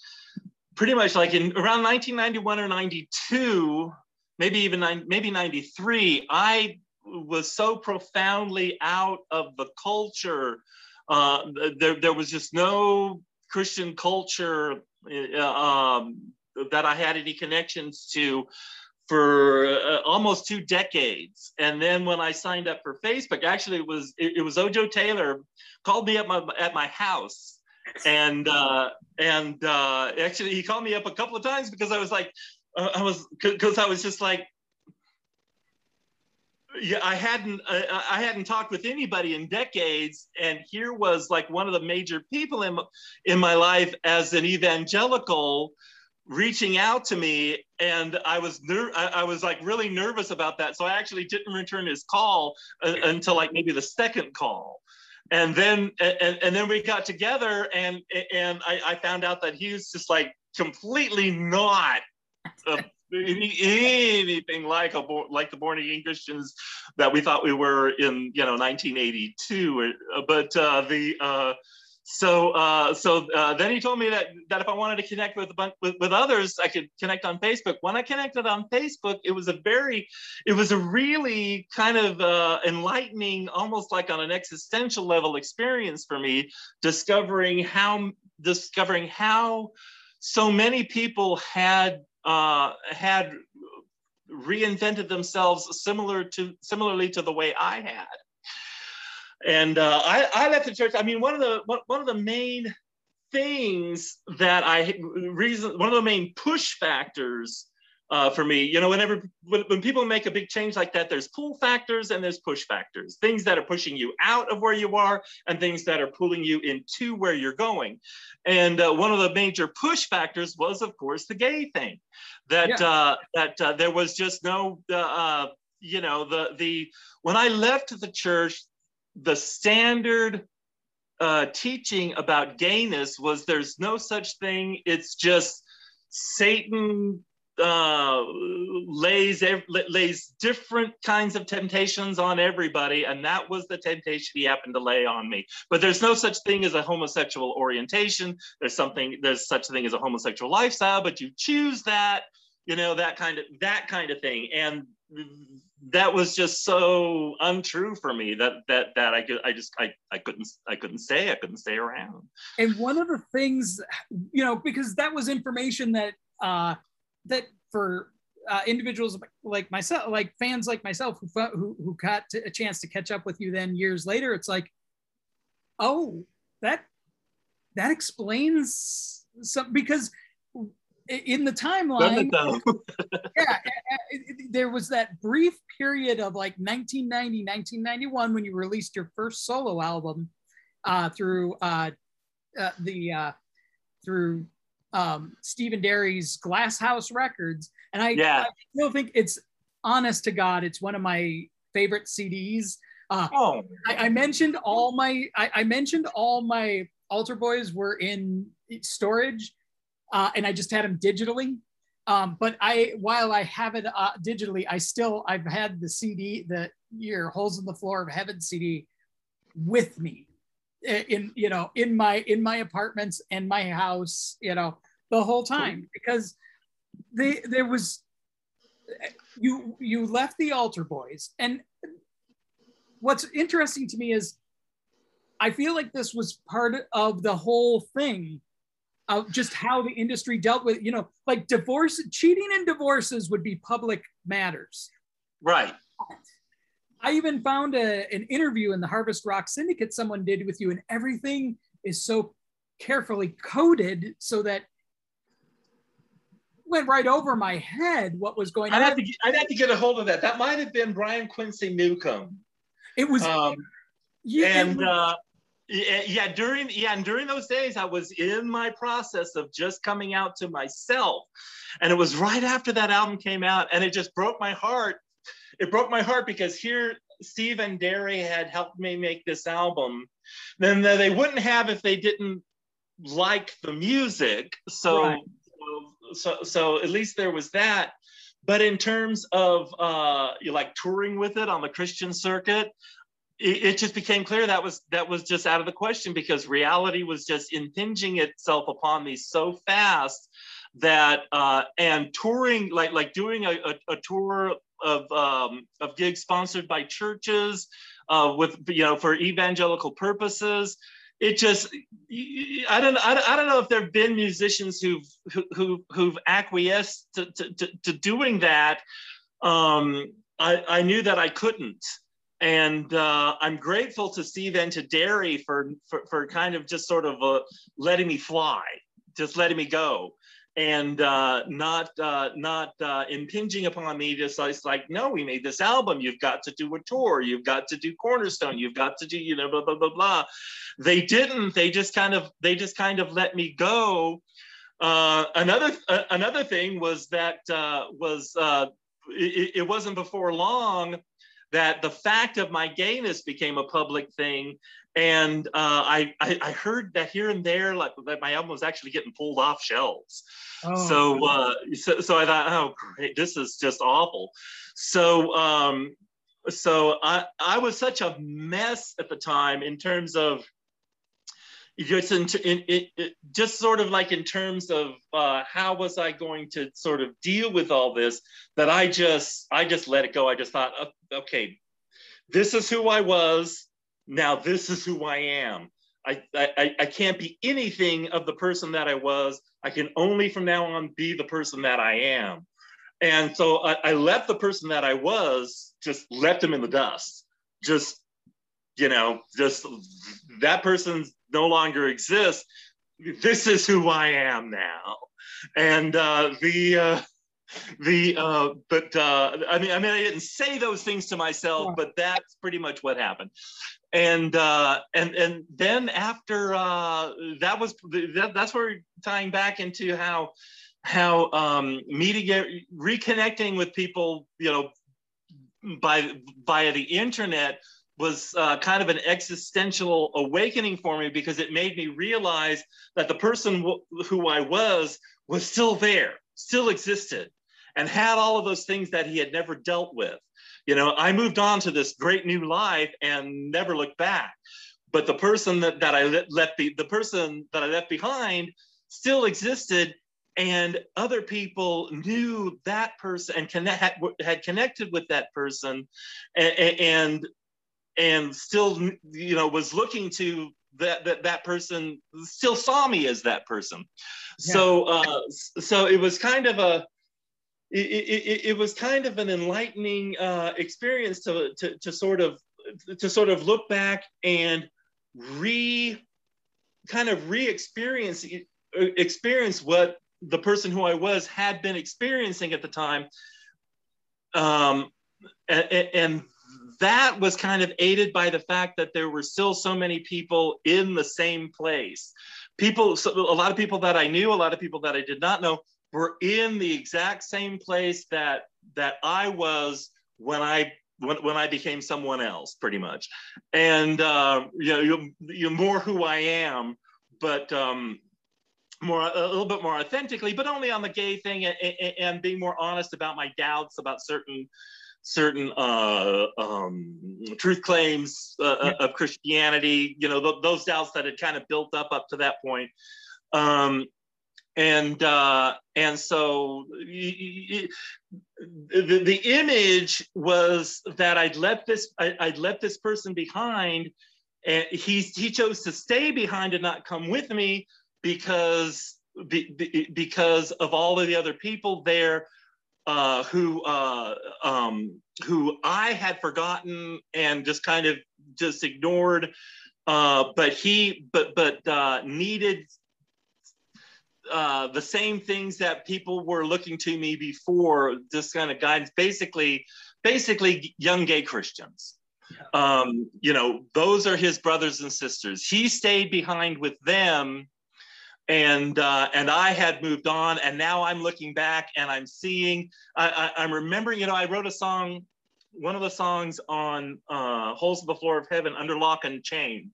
pretty much like in around nineteen ninety-one or ninety-two, maybe even nine, maybe ninety-three. I was so profoundly out of the culture. Uh, there there was just no Christian culture uh, um, that I had any connections to for uh, almost two decades. And then when I signed up for Facebook, actually it was it, it was Ojo Taylor called me up my, at my house. And uh, and uh, actually he called me up a couple of times because I was like, uh, I was, because I was just like, yeah, I hadn't I, I hadn't talked with anybody in decades, and here was like one of the major people in in my life as an evangelical reaching out to me, and I was ner- I, I was like really nervous about that, so I actually didn't return his call uh, until like maybe the second call, and then and, and then we got together, and and I, I found out that he was just like completely not of any, anything like a like the Born Again Christians that we thought we were in, you know, nineteen eighty-two. But uh, the uh, so uh, so uh, then he told me that that if I wanted to connect with a bunch with, with others, I could connect on Facebook. When I connected on Facebook, it was a very, it was a really kind of uh, enlightening, almost like on an existential level experience for me, discovering how discovering how so many people had uh, had reinvented themselves similar to similarly to the way I had. And uh, I, I left the church. I mean, one of the one of the main things that I reason one of the main push factors uh, for me, you know, whenever when, when people make a big change like that, there's pull factors and there's push factors. Things that are pushing you out of where you are, and things that are pulling you into where you're going. And uh, one of the major push factors was, of course, the gay thing. That yeah. uh, that uh, there was just no, uh, uh, you know, the the when I left the church. The standard uh, teaching about gayness was there's no such thing. It's just Satan uh, lays lays different kinds of temptations on everybody, and that was the temptation he happened to lay on me. But there's no such thing as a homosexual orientation. There's something. There's such a thing as a homosexual lifestyle, but you choose that. You know, that kind of that kind of thing, and that was just so untrue for me that that that I could I just I I couldn't I couldn't stay I couldn't stay around. And one of the things, you know, because that was information that uh, that for uh, individuals like myself, like fans like myself who who who got a chance to catch up with you then years later, it's like, oh, that that explains some because. In the timeline, yeah, there was that brief period of like nineteen ninety, nineteen ninety-one when you released your first solo album uh, through uh, uh, the uh, through um, Stephen Derry's Glasshouse Records, and I, yeah. I still think it's, honest to God, it's one of my favorite C Ds. Uh, oh, I, I mentioned all my I, I mentioned all my Altar Boys were in storage. Uh, and I just had them digitally, um, but I while I have it uh, digitally, I still I've had the C D, the your Holes in the Floor of Heaven C D, with me, in you know in my in my apartments and my house, you know, the whole time, because they there was you you left the Altar Boys, and what's interesting to me is I feel like this was part of the whole thing. Uh, just how the industry dealt with, you know, like divorce, cheating and divorces would be public matters. Right. I even found a, an interview in the Harvest Rock Syndicate someone did with you, and everything is so carefully coded so that went right over my head what was going on. I'd have to, I'd have to get a hold of that. That might have been Brian Quincy Newcomb. It was. Um, yeah, and. It was, uh, Yeah, during yeah, and during those days, I was in my process of just coming out to myself, and it was right after that album came out, and it just broke my heart. It broke my heart because here, Steve and Derry had helped me make this album, then they wouldn't have if they didn't like the music. So, right. so, so, so at least there was that. But in terms of uh, like touring with it on the Christian circuit. It just became clear that was that was just out of the question because reality was just impinging itself upon me so fast that uh, and touring like like doing a, a, a tour of um, of gigs sponsored by churches uh, with you know for evangelical purposes. It just I don't I don't, I don't know if there've been musicians who've who who've acquiesced to to, to, to doing that. Um, I, I knew that I couldn't. And uh, I'm grateful to Steve and to Derry for, for, for kind of just sort of uh, letting me fly, just letting me go and uh, not uh, not uh, impinging upon me. Just it's like, no, we made this album. You've got to do a tour. You've got to do Cornerstone. You've got to do, you know, blah, blah, blah, blah. They didn't. They just kind of they just kind of let me go. Uh, another uh, another thing was that uh, was uh, it, it wasn't before long that the fact of my gayness became a public thing. And uh, I, I, I heard that here and there, like that my album was actually getting pulled off shelves. Oh, so, uh, so, so I thought, oh, great, this is just awful. So, um, so I, I was such a mess at the time in terms of just, in, in, it, it, just sort of like in terms of uh, how was I going to sort of deal with all this, that I just, I just let it go. I just thought, okay, this is who I was. Now this is who I am. I, I, I can't be anything of the person that I was. I can only from now on be the person that I am. And so I, I left the person that I was, just left him in the dust. Just, you know, just that person no longer exists. This is who I am now. And uh, the, uh, the uh but uh i mean i mean i didn't say those things to myself, but that's pretty much what happened. And uh and and then after uh that was that, that's where tying back into how how um meeting, reconnecting with people, you know, by via the internet was uh, kind of an existential awakening for me, because it made me realize that the person who I was was still there, still existed, and had all of those things that he had never dealt with. You know, I moved on to this great new life and never looked back. But the person that, that I left be, the person that I left behind still existed, and other people knew that person and connect, had connected with that person, and and, and still, you know, was looking to that, that that person, still saw me as that person. Yeah. So uh, so it was kind of a, It, it, it was kind of an enlightening uh, experience to, to to sort of to sort of look back and re kind of re-experience experience what the person who I was had been experiencing at the time, um, and, and that was kind of aided by the fact that there were still so many people in the same place. People, so a lot of people that I knew, a lot of people that I did not know, were in the exact same place that that I was when I when, when I became someone else, pretty much. And uh, you know, you're, you're more who I am, but um, more a little bit more authentically, but only on the gay thing, and, and, and being more honest about my doubts about certain certain uh, um, truth claims uh, yeah. of Christianity. You know, th those doubts that had kind of built up up to that point. Um, And uh, and so it, the, the image was that I'd left this I, I'd left this person behind, and he he chose to stay behind and not come with me because be, be, because of all of the other people there uh, who uh, um, who I had forgotten and just kind of just ignored, uh, but he but but uh, needed. Uh, the same things that people were looking to me before, this kind of guidance, basically, basically young gay Christians. Um, you know, those are his brothers and sisters. He stayed behind with them, and uh, and I had moved on, and now I'm looking back and I'm seeing, I, I, I'm remembering, you know, I wrote a song, one of the songs on uh, Holes in the Floor of Heaven, Under Lock and Chain.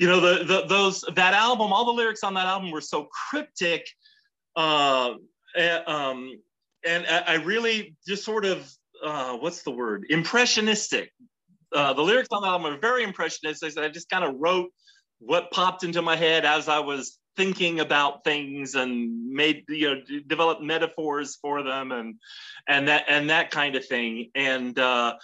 You know, the, the, those, that album, all the lyrics on that album were so cryptic. Uh, and, um, and I really just sort of, uh, what's the word? Impressionistic. Uh, the lyrics on that album are very impressionistic. I just kind of wrote what popped into my head as I was thinking about things, and made, you know, developed metaphors for them, and, and that, and that kind of thing. And, uh,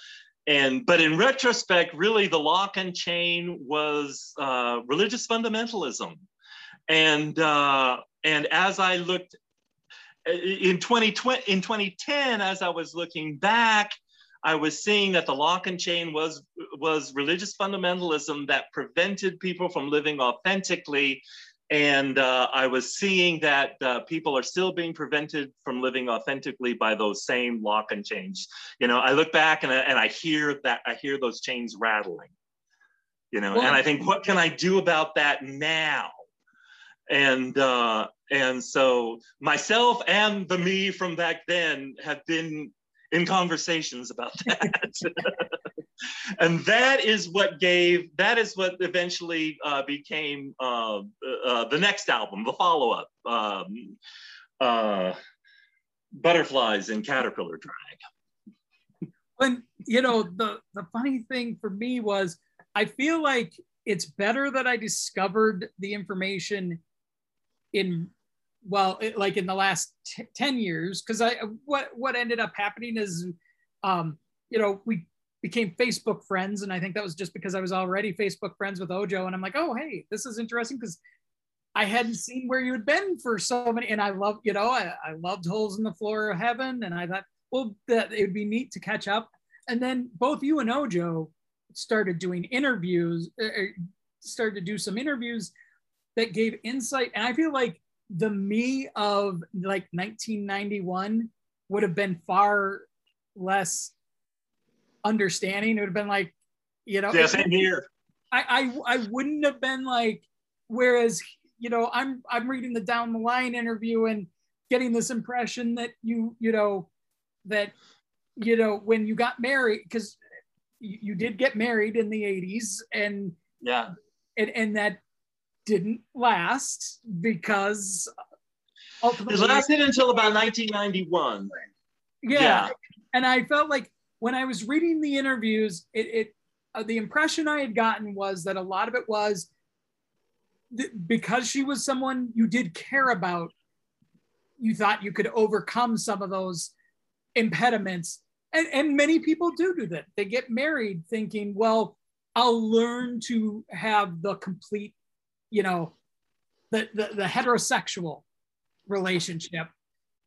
And, but in retrospect, really the Lock and Chain was uh, religious fundamentalism. And, uh, and as I looked in, twenty twenty, in twenty ten, as I was looking back, I was seeing that the Lock and Chain was, was religious fundamentalism that prevented people from living authentically. And uh, I was seeing that uh, people are still being prevented from living authentically by those same lock and chains. You know, I look back and I, and I hear that, I hear those chains rattling, you know, well, and I think, what can I do about that now? And, uh, and so myself and the me from back then have been in conversations about that. And that is what gave, that is what eventually uh, became uh, uh, the next album, the follow-up, um, uh, Butterflies and Caterpillar Drag. And, you know, the, the funny thing for me was, I feel like it's better that I discovered the information in, well, it, like in the last ten years, because I what what ended up happening is, um, you know, we became Facebook friends, and I think that was just because I was already Facebook friends with Ojo, and I'm like, oh, hey, this is interesting, because I hadn't seen where you had been for so many, and I love, you know, I, I loved Holes in the Floor of Heaven, and I thought, well, that it would be neat to catch up. And then both you and Ojo started doing interviews, uh, started to do some interviews that gave insight, and I feel like the me of like nineteen ninety-one would have been far less understanding. It would have been like, you know, yeah, same here. I, I I wouldn't have been like, whereas, you know, I'm I'm reading the Down the Line interview and getting this impression that you you know that you know when you got married, because you, you did get married in the eighties, and yeah, and and that didn't last, because ultimately it lasted until about nineteen ninety-one. Yeah. yeah. And I felt like when I was reading the interviews, it, it uh, the impression I had gotten was that a lot of it was th- because she was someone you did care about, you thought you could overcome some of those impediments. And, and many people do do that. They get married thinking, well, I'll learn to have the complete, you know, the, the, the heterosexual relationship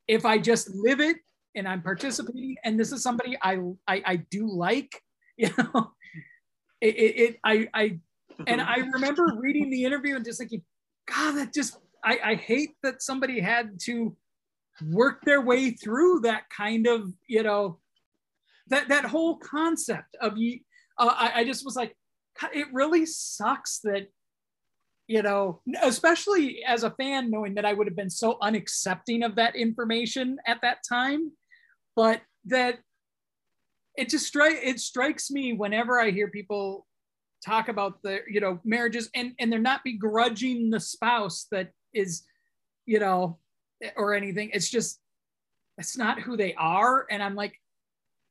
if I just live it and I'm participating, and this is somebody I I, I do like, you know, it, it, it I I and I remember reading the interview and just thinking, God, that just I, I hate that somebody had to work their way through that kind of, you know, that that whole concept of you. Uh, I, I just was like, it really sucks that, you know, especially as a fan, knowing that I would have been so unaccepting of that information at that time, but that it just stri- it strikes me whenever I hear people talk about the, you know, marriages, and, and they're not begrudging the spouse that is, you know, or anything. It's just, it's not who they are. And I'm like,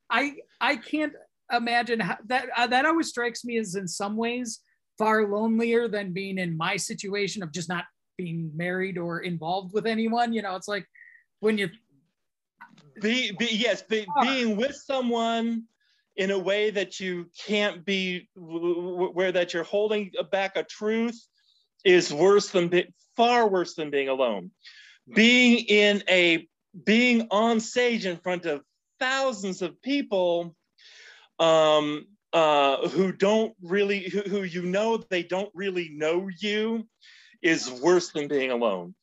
I, I can't imagine how that, uh, that always strikes me as, in some ways, far lonelier than being in my situation of just not being married or involved with anyone. You know, it's like when you be, be yes be, being with someone in a way that you can't be, where that you're holding back a truth, is worse than far worse than being alone. Being in a being on stage in front of thousands of people, um, Uh, who don't really, who, who you know they don't really know you, is worse than being alone.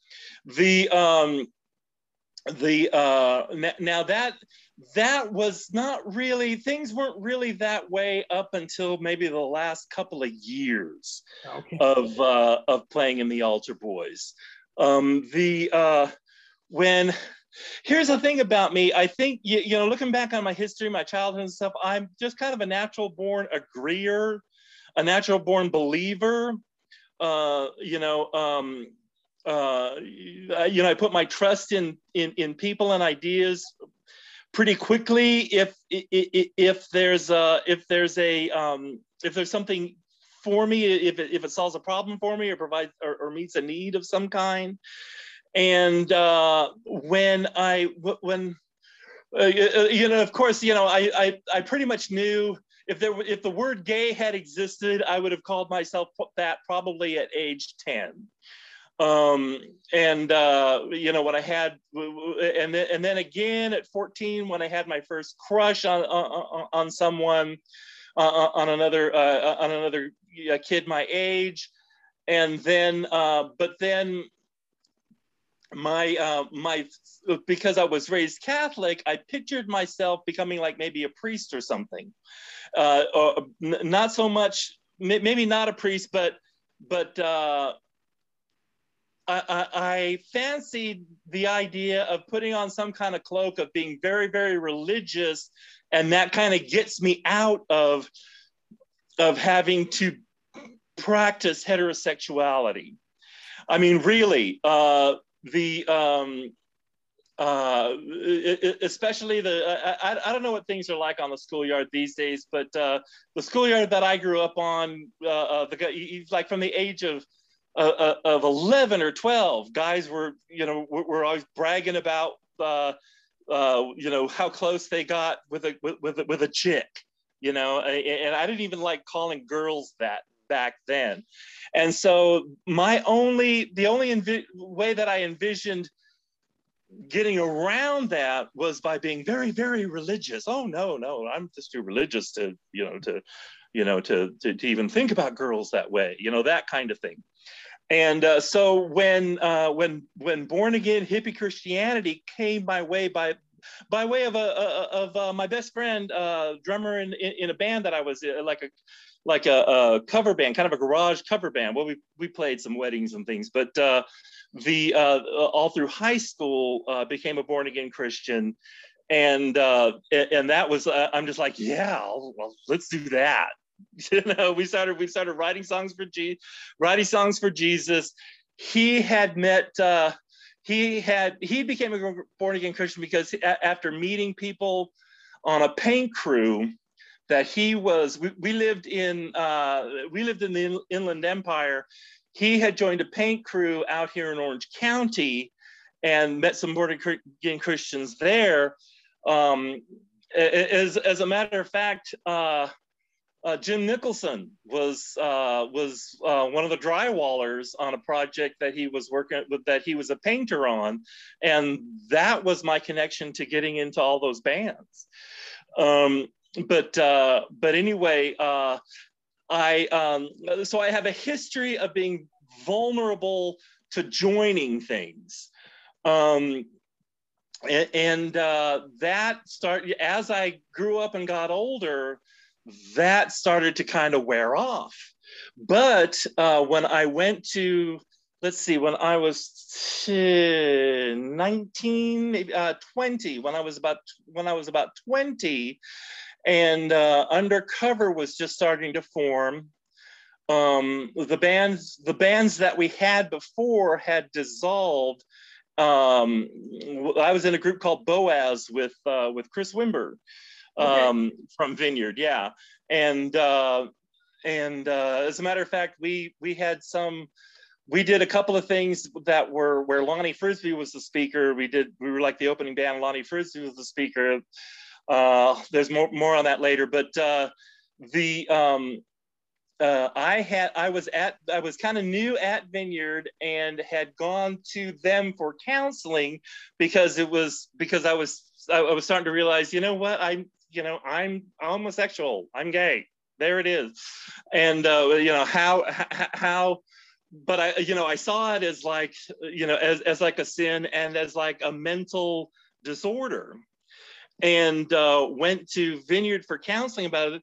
The um, the uh, n- now that that was not really, things weren't really that way up until maybe the last couple of years okay. of uh, of playing in the Altar Boys. Um, the uh, when. Here's the thing about me. I think, you, you know, looking back on my history, my childhood and stuff, I'm just kind of a natural born agreeer, a natural born believer. Uh, you know, um, uh, you know, I put my trust in, in, in people and ideas pretty quickly. If, if, if there's a, if there's a, um, if there's something for me, if it, if it solves a problem for me, or provides, or, or meets a need of some kind. And uh, when I, when, uh, you know, of course, you know, I, I, I pretty much knew if there, if the word gay had existed, I would have called myself that probably at age ten. Um, and, uh, you know, when I had, and then, and then again at fourteen, when I had my first crush on, on, on someone, uh, on another, uh, on another kid my age. And then, uh, but then, My, uh, my, because I was raised Catholic, I pictured myself becoming like maybe a priest or something. Uh, or not so much, maybe not a priest, but, but, uh, I, I, I fancied the idea of putting on some kind of cloak of being very, very religious, and that kind of gets me out of, of having to practice heterosexuality. I mean, really, uh, the um, uh, especially the I, I don't know what things are like on the schoolyard these days, but uh, the schoolyard that I grew up on, uh, the like from the age of uh, of eleven or twelve, guys were you know were, were always bragging about uh, uh, you know how close they got with a with with a, with a chick, you know, and I didn't even like calling girls that back then. And so my only, the only envi- way that I envisioned getting around that was by being very, very religious. Oh, no, no, I'm just too religious to, you know, to, you know, to, to, to even think about girls that way, you know, that kind of thing. And uh, so when, uh, when, when born again hippie Christianity came my way by, by way of, a, a of uh, my best friend, uh, drummer in, in a band that I was in, like a, like a, a cover band, kind of a garage cover band. Well, we, we played some weddings and things, but uh, the uh, all through high school uh, became a born again Christian. And uh, and that was, uh, I'm just like, yeah, well, let's do that. You know, we started, we started writing songs for G, writing songs for Jesus. He had met, uh, he had, he became a born again Christian because after meeting people on a paint crew, that he was, we, we lived in, uh, we lived in the Inland Empire. He had joined a paint crew out here in Orange County and met some born again Christians there. Um, as, as a matter of fact, uh, uh, Jim Nicholson was, uh, was uh, one of the drywallers on a project that he was working with, that he was a painter on. And that was my connection to getting into all those bands. Um, But uh, but anyway, uh, I um, so I have a history of being vulnerable to joining things, um, and, and uh, that started as I grew up and got older. That started to kind of wear off. But uh, when I went to let's see, when I was nineteen, maybe, uh, twenty, when I was about when I was about twenty. And uh, Undercover was just starting to form. Um, the bands, the bands that we had before had dissolved. Um, I was in a group called Boaz with uh, with Chris Wimber um, okay. from Vineyard, yeah. And uh, and uh, as a matter of fact, we we had some. We did a couple of things that were where Lonnie Frisbee was the speaker. We did we were like the opening band. Lonnie Frisbee was the speaker. Uh, there's more, more on that later, but uh, the um, uh, I had I was at I was kind of new at Vineyard and had gone to them for counseling because it was because I was I, I was starting to realize, you know what, I'm you know I'm homosexual, I'm gay, there it is, and uh, you know how how but I you know I saw it as like you know as as like a sin and as like a mental disorder. And uh, went to Vineyard for counseling about it.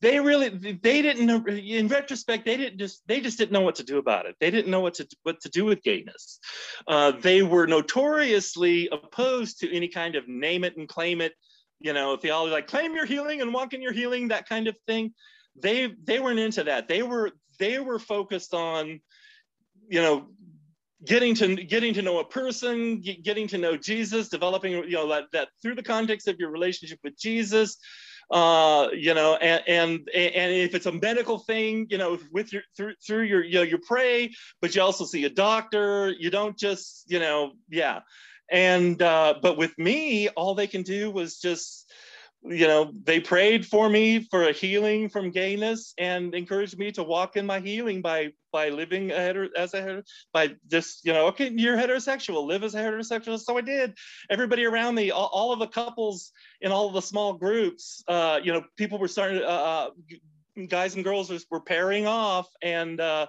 They really, they didn't know, in retrospect, they didn't just, they just didn't know what to do about it. They didn't know what to, what to do with gayness. Uh, they were notoriously opposed to any kind of name it and claim it, you know, theology, like claim your healing and walk in your healing, that kind of thing. They, they weren't into that. They were, they were focused on, you know, Getting to getting to know a person, getting to know Jesus, developing you know that, that through the context of your relationship with Jesus, uh, you know, and, and and if it's a medical thing, you know, with your through through your you know you pray, but you also see a doctor. You don't just you know yeah, and uh, but with me, all they can do was just you know they prayed for me for a healing from gayness and encouraged me to walk in my healing by. By living a heter- as a heter- by just you know okay you're heterosexual, live as a heterosexual. So I did. Everybody around me, all, all of the couples in all of the small groups, uh, you know, people were starting. To, uh, guys and girls were, were pairing off, and uh,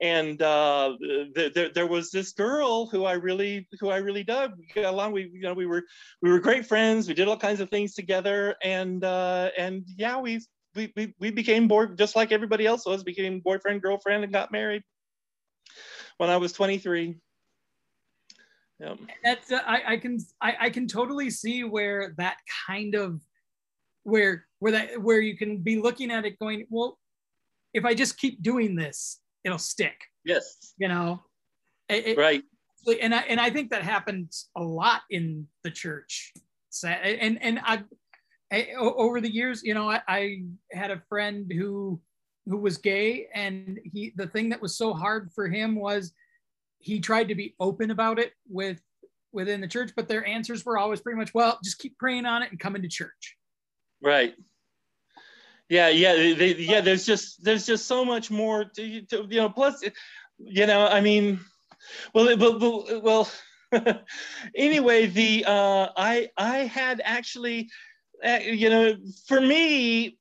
and uh, th- th- there was this girl who I really who I really dug. We got along. We you know we were we were great friends. We did all kinds of things together, and uh, and yeah we. We, we, we became bored just like everybody else was, became boyfriend, girlfriend, and got married. when I was twenty-three. Yep. That's uh, I, I can I, I can totally see where that kind of where where that where you can be looking at it going, well, if I just keep doing this, it'll stick. Yes. You know. It, right. It, and I and I think that happens a lot in the church. So, and and I, I over the years, you know, I, I had a friend who who was gay, and he the thing that was so hard for him was, he tried to be open about it with within the church, but their answers were always pretty much, well, just keep praying on it and coming to church. Right. Yeah. Yeah. They, they, yeah. There's just, there's just so much more to, to you know, plus, you know, I mean, well, well, well anyway, the, uh, I, I had actually, uh, you know, for me,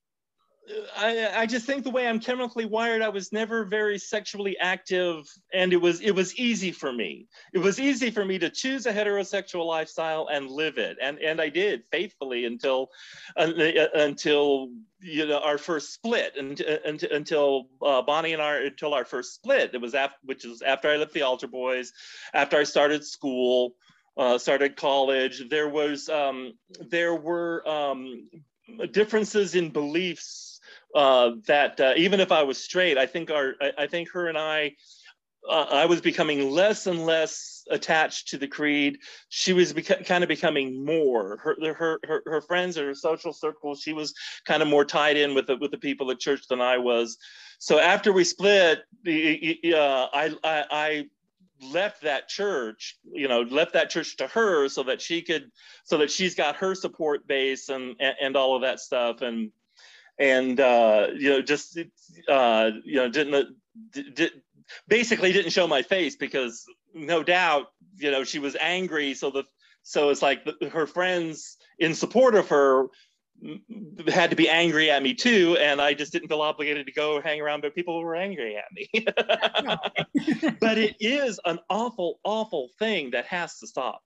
I, I just think the way I'm chemically wired, I was never very sexually active, and it was it was easy for me. It was easy for me to choose a heterosexual lifestyle and live it, and and I did faithfully until uh, until you know our first split, and, and until uh, Bonnie and our until our first split. It was after, which is after I left the Altar Boys, after I started school, uh, started college. There was um, there were um, differences in beliefs. Uh, that uh, even if I was straight, I think our, I, I think her and I, uh, I was becoming less and less attached to the creed. She was beca- kind of becoming more. Her, her, her, her friends or her social circle, she was kind of more tied in with the, with the people at church than I was. So after we split, uh, I, I, I left that church, you know, left that church to her so that she could, so that she's got her support base and and, and all of that stuff. And And, uh, you know, just, uh, you know, didn't, d- d- basically didn't show my face because no doubt, you know, she was angry. So the, so it's like the, her friends in support of her had to be angry at me too. And I just didn't feel obligated to go hang around, but people were angry at me. But it is an awful, awful thing that has to stop.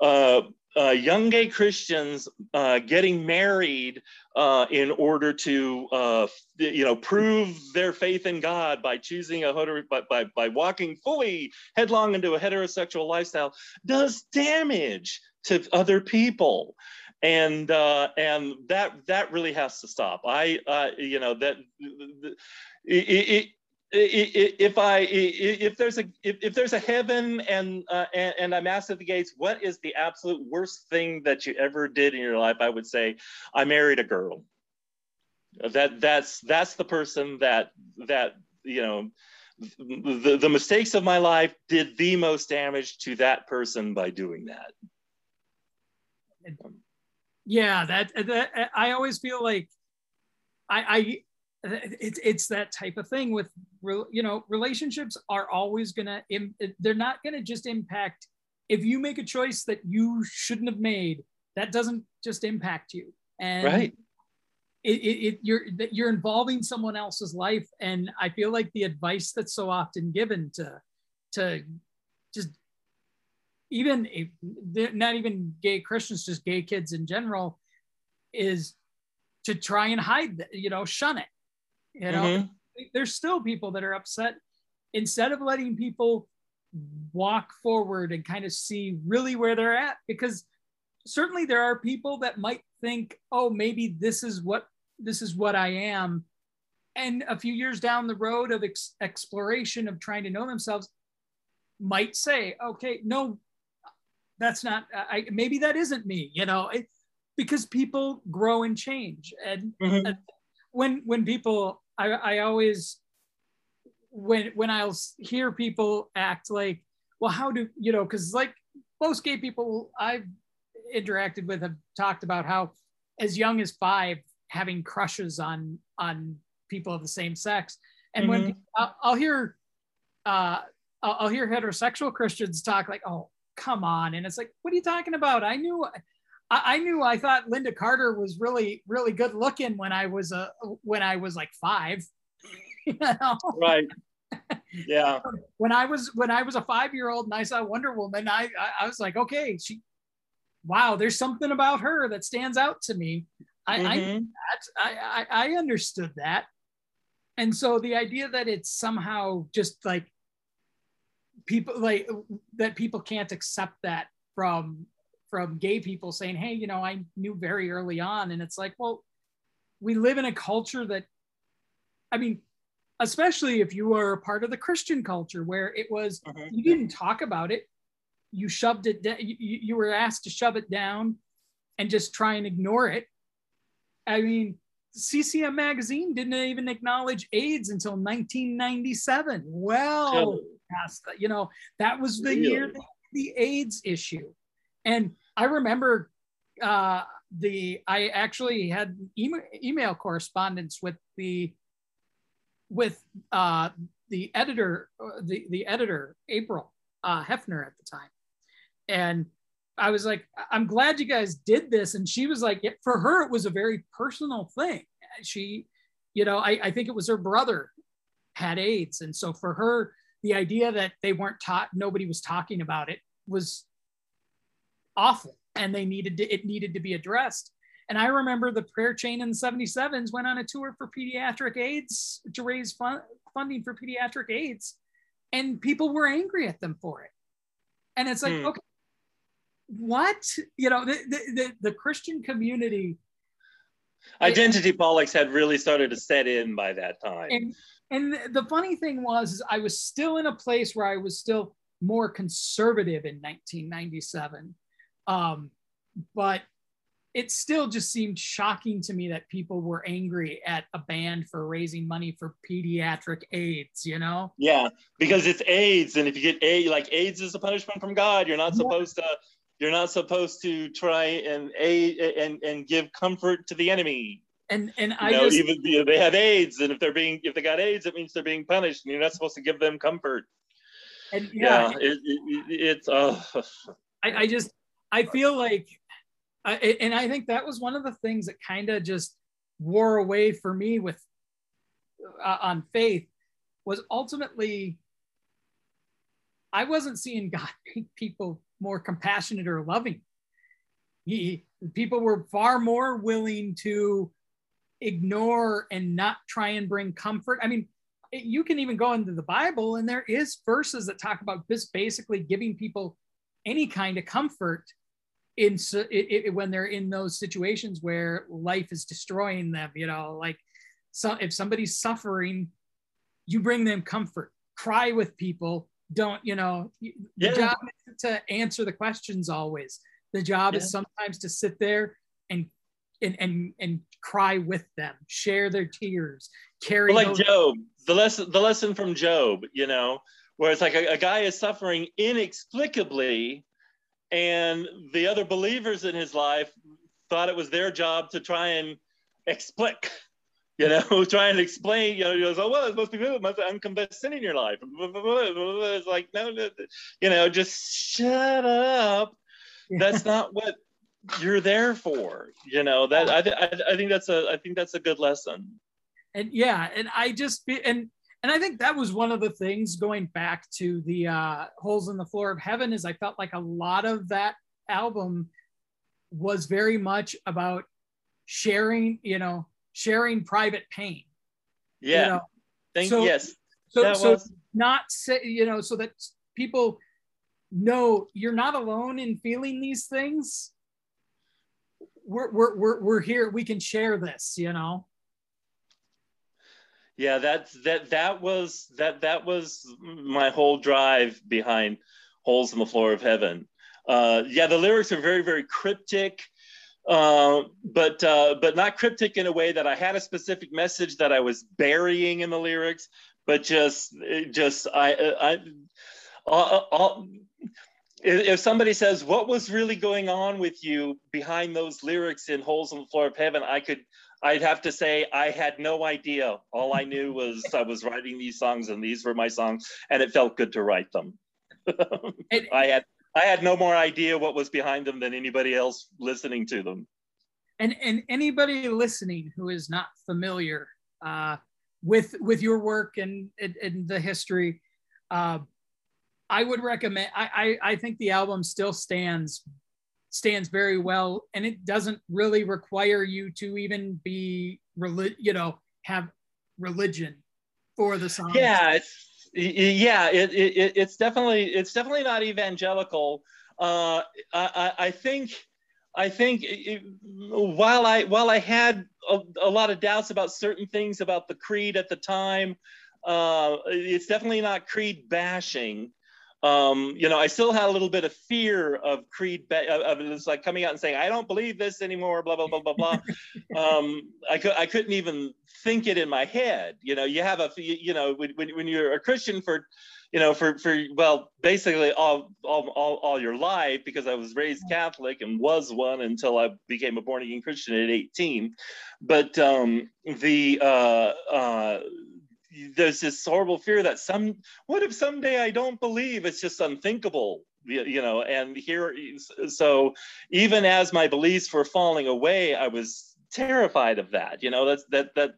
Uh, Uh, young gay Christians uh, getting married uh, in order to, uh, you know, prove their faith in God by choosing a hetero, by, by, by walking fully headlong into a heterosexual lifestyle does damage to other people, and uh, and that that really has to stop. I uh, you know that it, it, If I if there's a if there's a heaven and uh, and, and I'm asked at the gates, what is the absolute worst thing that you ever did in your life? I would say I married a girl. That that's that's the person that that you know the the mistakes of my life did the most damage to that person by doing that. Yeah, that, that I always feel like I. I It's it's that type of thing with, you know, relationships are always going to, they're not going to just impact, if you make a choice that you shouldn't have made, that doesn't just impact you. And right. it, it, it you're that you're involving someone else's life. And I feel like the advice that's so often given to, to just even, if, not even gay Christians, just gay kids in general, is to try and hide, the, you know, shun it. You know, mm-hmm. There's still people that are upset. Instead of letting people walk forward and kind of see really where they're at, because certainly there are people that might think, oh, maybe this is what this is what I am. And a few years down the road of ex- exploration of trying to know themselves might say, okay, no, that's not, I, maybe that isn't me, you know, it, because people grow and change. And, mm-hmm. and When when people, I, I always, when when I'll hear people act like, well, how do, you know, because like most gay people I've interacted with have talked about how as young as five, having crushes on on people of the same sex. And mm-hmm. when I'll, I'll hear, uh, I'll, I'll hear heterosexual Christians talk like, oh, come on. And it's like, what are you talking about? I knew I knew I thought Linda Carter was really, really good looking when I was a when I was like five. You know? Right. Yeah. When I was when I was a five-year-old and I saw Wonder Woman, I I was like, okay, she wow, there's something about her that stands out to me. I mm-hmm. I, knew that. I, I I understood that. And so the idea that it's somehow just like people like that people can't accept that from from gay people saying, hey, you know, I knew very early on. And it's like, well, we live in a culture that, I mean, especially if you were a part of the Christian culture where it was, mm-hmm. you didn't talk about it. You shoved it down. You, you were asked to shove it down and just try and ignore it. I mean, C C M Magazine didn't even acknowledge AIDS until nineteen ninety-seven. Well, oh. you know, that was the really? year, the AIDS issue. And I remember uh, the, I actually had email, email correspondence with the, with uh, the editor, the, the editor, April uh, Hefner at the time. And I was like, I'm glad you guys did this. And she was like, yeah, for her, it was a very personal thing. She, you know, I, I think it was her brother had AIDS. And so for her, the idea that they weren't taught, nobody was talking about it was awful. And they needed to, it needed to be addressed. And I remember the prayer chain in the seventy-sevens went on a tour for pediatric AIDS to raise fun, funding for pediatric AIDS. And people were angry at them for it. And it's like, mm. okay, what you know the the, the Christian community identity it, politics had really started to set in by that time, and, and the funny thing was is I was still in a place where I was still more conservative in nineteen ninety-seven, um but it still just seemed shocking to me that people were angry at a band for raising money for pediatric AIDS, you know? Yeah, because it's AIDS, and if you get AIDS, like AIDS is a punishment from God. You're not supposed yeah. to You're not supposed to try and aid and, and give comfort to the enemy. And and I you know, just, even you know, they have AIDS, and if they're being if they got AIDS, it means they're being punished, and you're not supposed to give them comfort. And yeah, yeah it, it, it's uh, I, I just I feel like, I, and I think that was one of the things that kind of just wore away for me with uh, on faith was ultimately I wasn't seeing God make people more compassionate or loving. He, people were far more willing to ignore and not try and bring comfort. I mean, you can even go into the Bible and there is verses that talk about just basically giving people any kind of comfort in it, it, when they're in those situations where life is destroying them, you know, like so if somebody's suffering, you bring them comfort, cry with people. Don't, you know, the yeah. job is to answer the questions always. The job yeah. is sometimes to sit there and and and and cry with them, share their tears, carry well, like those- Job, the lesson the lesson from Job, you know, where it's like a, a guy is suffering inexplicably and the other believers in his life thought it was their job to try and explain. You know, trying to explain, you know, you go, oh, well, it's supposed to be good, unconfessed sin in your life. It's like, no, no, you know, just shut up. Yeah. That's not what you're there for. You know, that I, th- I think that's a I think that's a good lesson. And yeah, and I just and and I think that was one of the things going back to the uh, Holes in the Floor of Heaven is I felt like a lot of that album was very much about sharing, you know. sharing private pain. Yeah. You know? Thank so, yes. So, so was... not say, you know, so that people know you're not alone in feeling these things. We're, we're, we're, we're here. We can share this, you know? Yeah. That's, that, that was, that, that was my whole drive behind Holes in the Floor of Heaven. Uh, yeah. The lyrics are very, very cryptic. Uh, but uh, but not cryptic in a way that I had a specific message that I was burying in the lyrics, but just just I I, I, I, I if somebody says what was really going on with you behind those lyrics in Holes on the Floor of Heaven, I could I'd have to say I had no idea. All I knew was I was writing these songs, and these were my songs, and it felt good to write them. I had. I had no more idea what was behind them than anybody else listening to them. And and anybody listening who is not familiar uh, with with your work and, and, and the history, uh, I would recommend, I, I, I think the album still stands, stands very well. And it doesn't really require you to even be, relig- you know, have religion for the song. Yeah, it's, yeah, it, it, it's definitely it's definitely not evangelical. Uh, I, I think I think it, while I while I had a, a lot of doubts about certain things about the creed at the time, uh, it's definitely not creed bashing. Um, you know, I still had a little bit of fear of creed, of it's like coming out and saying, I don't believe this anymore, blah, blah, blah, blah, blah. um, I, cu I couldn't even think it in my head. You know, you have a, you know, when, when you're a Christian for, you know, for, for well, basically all, all, all, all your life, because I was raised Catholic and was one until I became a born again Christian at eighteen. But um, the, uh, uh, there's this horrible fear that some, what if someday I don't believe? It's just unthinkable, you know, and here, so even as my beliefs were falling away, I was terrified of that, you know, that's, that, that,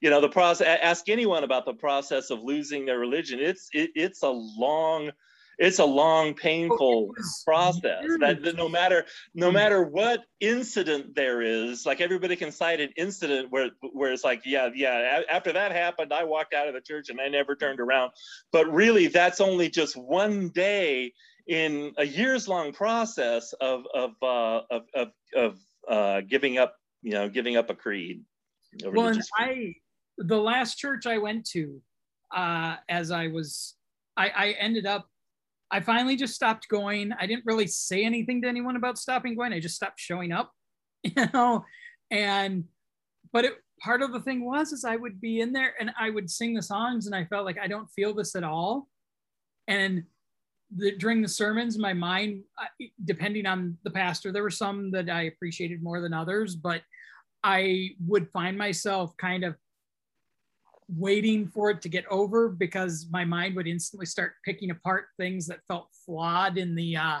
you know, the process, ask anyone about the process of losing their religion. It's, it, it's a long, it's a long, painful process that, that no matter, no matter what incident there is, like everybody can cite an incident where, where it's like, yeah, yeah, after that happened, I walked out of the church and I never turned around. But really, that's only just one day in a years long process of, of, uh, of, of, of uh, giving up, you know, giving up a creed. Well, and I, the last church I went to, uh, as I was, I, I ended up, I finally just stopped going. I didn't really say anything to anyone about stopping going. I just stopped showing up, you know? And, but it, part of the thing was, is I would be in there and I would sing the songs and I felt like I don't feel this at all. And the, during the sermons, my mind, depending on the pastor, there were some that I appreciated more than others, but I would find myself kind of waiting for it to get over because my mind would instantly start picking apart things that felt flawed in the uh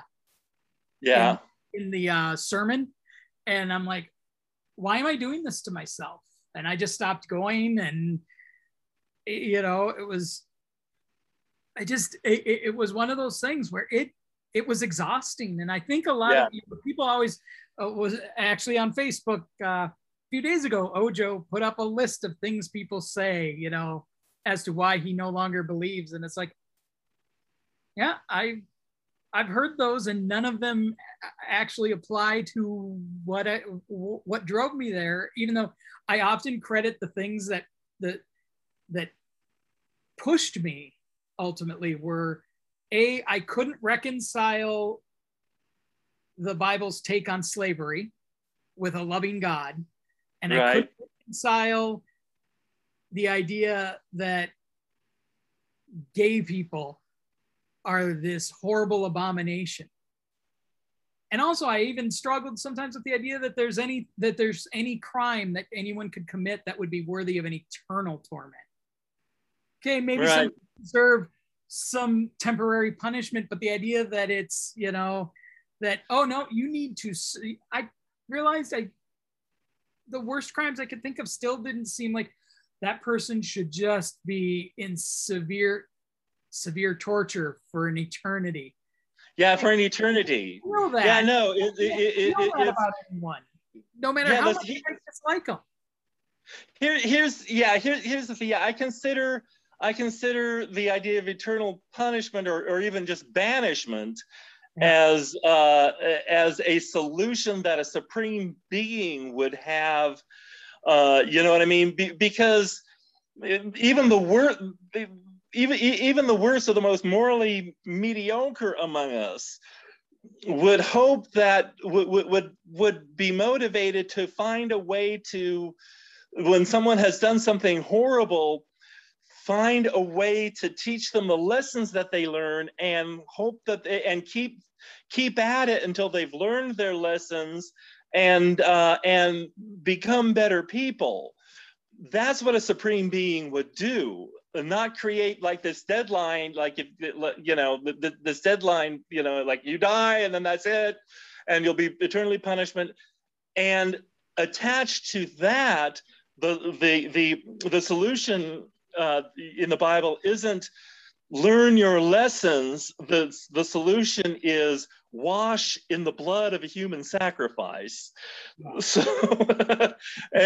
yeah in, in the uh sermon, and I'm like, why am I doing this to myself? And I just stopped going. And you know, it was I just it, it was one of those things where it it was exhausting. And I think a lot yeah. of people, people always uh, was actually on Facebook uh few days ago, Ojo put up a list of things people say, you know, as to why he no longer believes. And it's like, yeah, I, I've heard those and none of them actually apply to what I, what drove me there, even though I often credit the things that, that, that pushed me ultimately were, A, I couldn't reconcile the Bible's take on slavery with a loving God. And right. I couldn't reconcile the idea that gay people are this horrible abomination. And also I even struggled sometimes with the idea that there's any, that there's any crime that anyone could commit that would be worthy of an eternal torment. Okay, maybe right. some deserve some temporary punishment, but the idea that it's, you know, that, oh no, you need to see, I realized I, the worst crimes I could think of still didn't seem like that person should just be in severe, severe torture for an eternity. Yeah, for an eternity. I know that. Yeah, no, it, I it, it, know it, that it, about anyone, no matter yeah, how much he, I dislike them. Here, here's yeah. Here, here's the thing. Yeah, I consider I consider the idea of eternal punishment or or even just banishment. As uh, as a solution that a supreme being would have, uh, you know what I mean? Be because even the worst, even even the worst of the most morally mediocre among us would hope that would would would be motivated to find a way to, when someone has done something horrible, find a way to teach them the lessons that they learn and hope that they, and keep keep at it until they've learned their lessons and uh, and become better people. That's what a supreme being would do, and not create like this deadline, like if you know this deadline, you know, like you die and then that's it, and you'll be eternally punished. And attached to that, the the the the solution. Uh, in the Bible isn't learn your lessons. The, the solution is wash in the blood of a human sacrifice. Wow. So, and,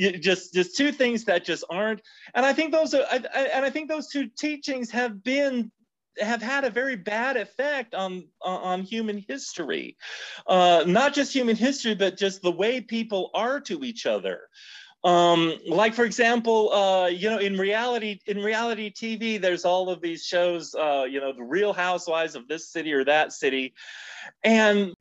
and just just two things that just aren't. And I think those are, I, I, and I think those two teachings have been have had a very bad effect on on human history, uh, not just human history, but just the way people are to each other. Um, like, for example, uh, you know, in reality, in reality T V, there's all of these shows, uh, you know, the Real Housewives of this city or that city, and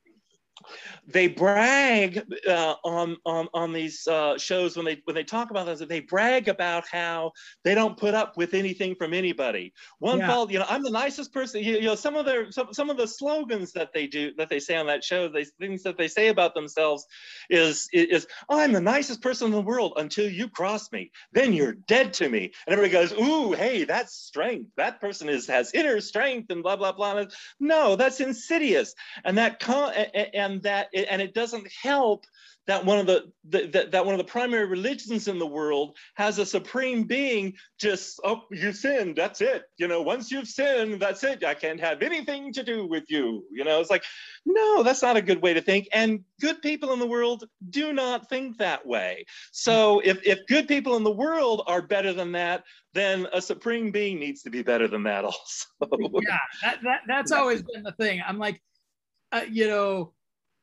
they brag uh, on, on on these uh, shows when they when they talk about those. They brag about how they don't put up with anything from anybody. One yeah. felt, you know, I'm the nicest person. You, you know, some of their some, some of the slogans that they do that they say on that show, they things that they say about themselves, is is oh, I'm the nicest person in the world until you cross me, then you're dead to me. And everybody goes, ooh, hey, that's strength. That person is has inner strength and blah blah blah. No, that's insidious, and that con and, and that and it doesn't help that one of the, the, the that one of the primary religions in the world has a supreme being just, oh, you sinned, that's it, you know, once you've sinned, that's it, I can't have anything to do with you, you know. It's like, no, that's not a good way to think, and good people in the world do not think that way. So if, if good people in the world are better than that, then a supreme being needs to be better than that also. Yeah, that, that, that's always been the thing. I'm like, uh, you know,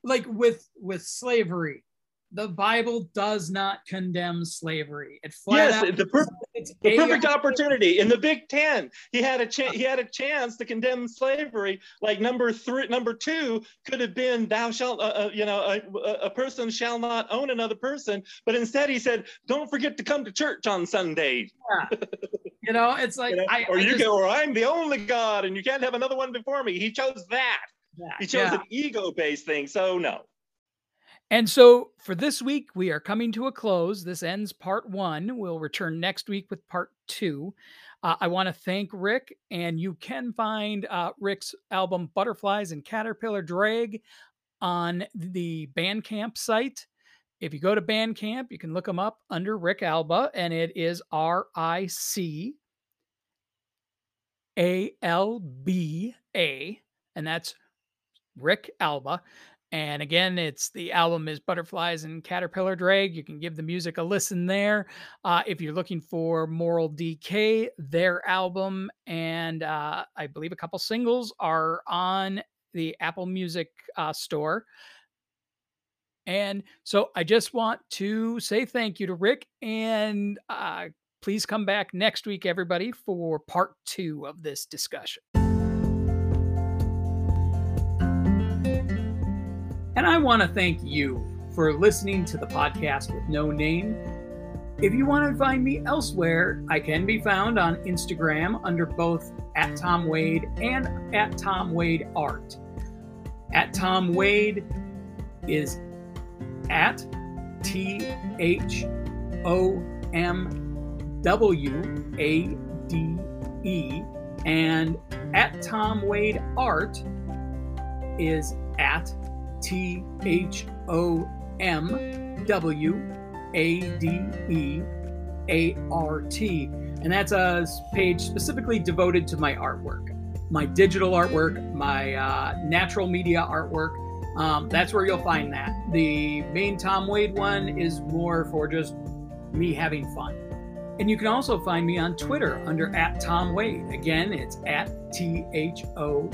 like with with slavery, the Bible does not condemn slavery. It flat yes, out the, per it's the perfect opportunity in the Big Ten. He had a chance. He had a chance to condemn slavery. Like number three, number two could have been, "Thou shalt," uh, uh, you know, a, a person shall not own another person. But instead, he said, "Don't forget to come to church on Sunday." Yeah. You know, it's like, you know, I, or I you just, go, or I'm the only God, and you can't have another one before me. He chose that. That. He chose yeah. an ego-based thing, so no. And so for this week, we are coming to a close. This ends part one. We'll return next week with part two. Uh, I want to thank Ric, and you can find uh, Ric's album Butterflies and Caterpillar Drag on the Bandcamp site. If you go to Bandcamp, you can look him up under Ric Alba, and it is R I C A L B A, and that's Ric Alba. And again, it's the album is Butterflies and Caterpillar Drag. You can give the music a listen there. Uh, if you're looking for Moral D K, their album, and uh, I believe a couple singles are on the Apple Music uh, store. And so I just want to say thank you to Ric, and uh, please come back next week, everybody, for part two of this discussion. And I want to thank you for listening to the podcast with no name. If you want to find me elsewhere, I can be found on Instagram under both at Tom Wade and at Tom Wade Art. At Tom Wade is at T H O M W A D E, and at Tom Wade Art is at T H O M W A D E A R T. And that's a page specifically devoted to my artwork, my digital artwork, my uh, natural media artwork. Um, that's where you'll find that. The main Tom Wade one is more for just me having fun. And you can also find me on Twitter under at Tom Wade. Again, it's at T H O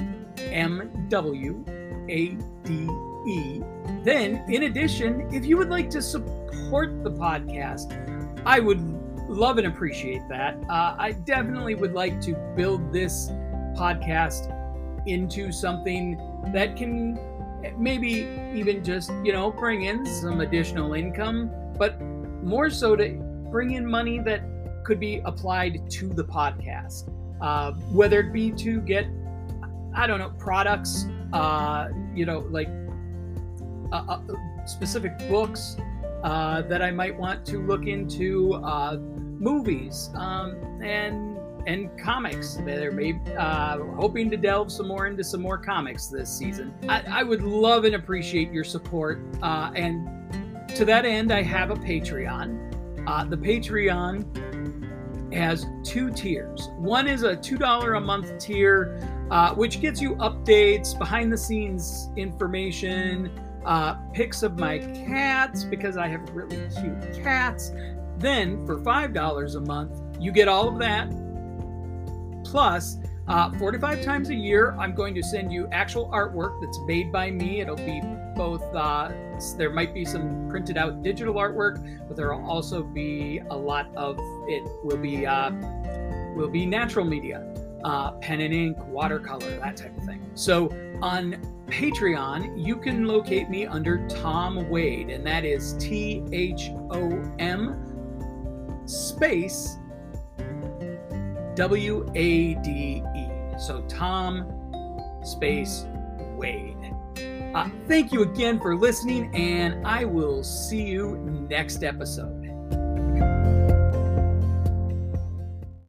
M W A D E. Then, in addition, if you would like to support the podcast, I would love and appreciate that. Uh, I definitely would like to build this podcast into something that can maybe even just, you know, bring in some additional income, but more so to bring in money that could be applied to the podcast, uh, whether it be to get, I don't know, products, uh, you know, like uh, uh, specific books uh, that I might want to look into, uh, movies um, and and comics. There may uh, hoping to delve some more into some more comics this season. I, I would love and appreciate your support, uh, and to that end, I have a Patreon. Uh, the Patreon has two tiers. One is a two dollars a month tier. uh, which gets you updates, behind the scenes information, uh, pics of my cats, because I have really cute cats. Then for five dollars a month, you get all of that. Plus, uh, forty-five times a year, I'm going to send you actual artwork that's made by me. It'll be both, uh, there might be some printed out digital artwork, but there will also be a lot of, it will be, uh, will be natural media, uh, pen and ink, watercolor, that type of thing. So on Patreon, you can locate me under Tom Wade, and that is T H O M space W A D E. So Tom space Wade. Uh, thank you again for listening, and I will see you next episode.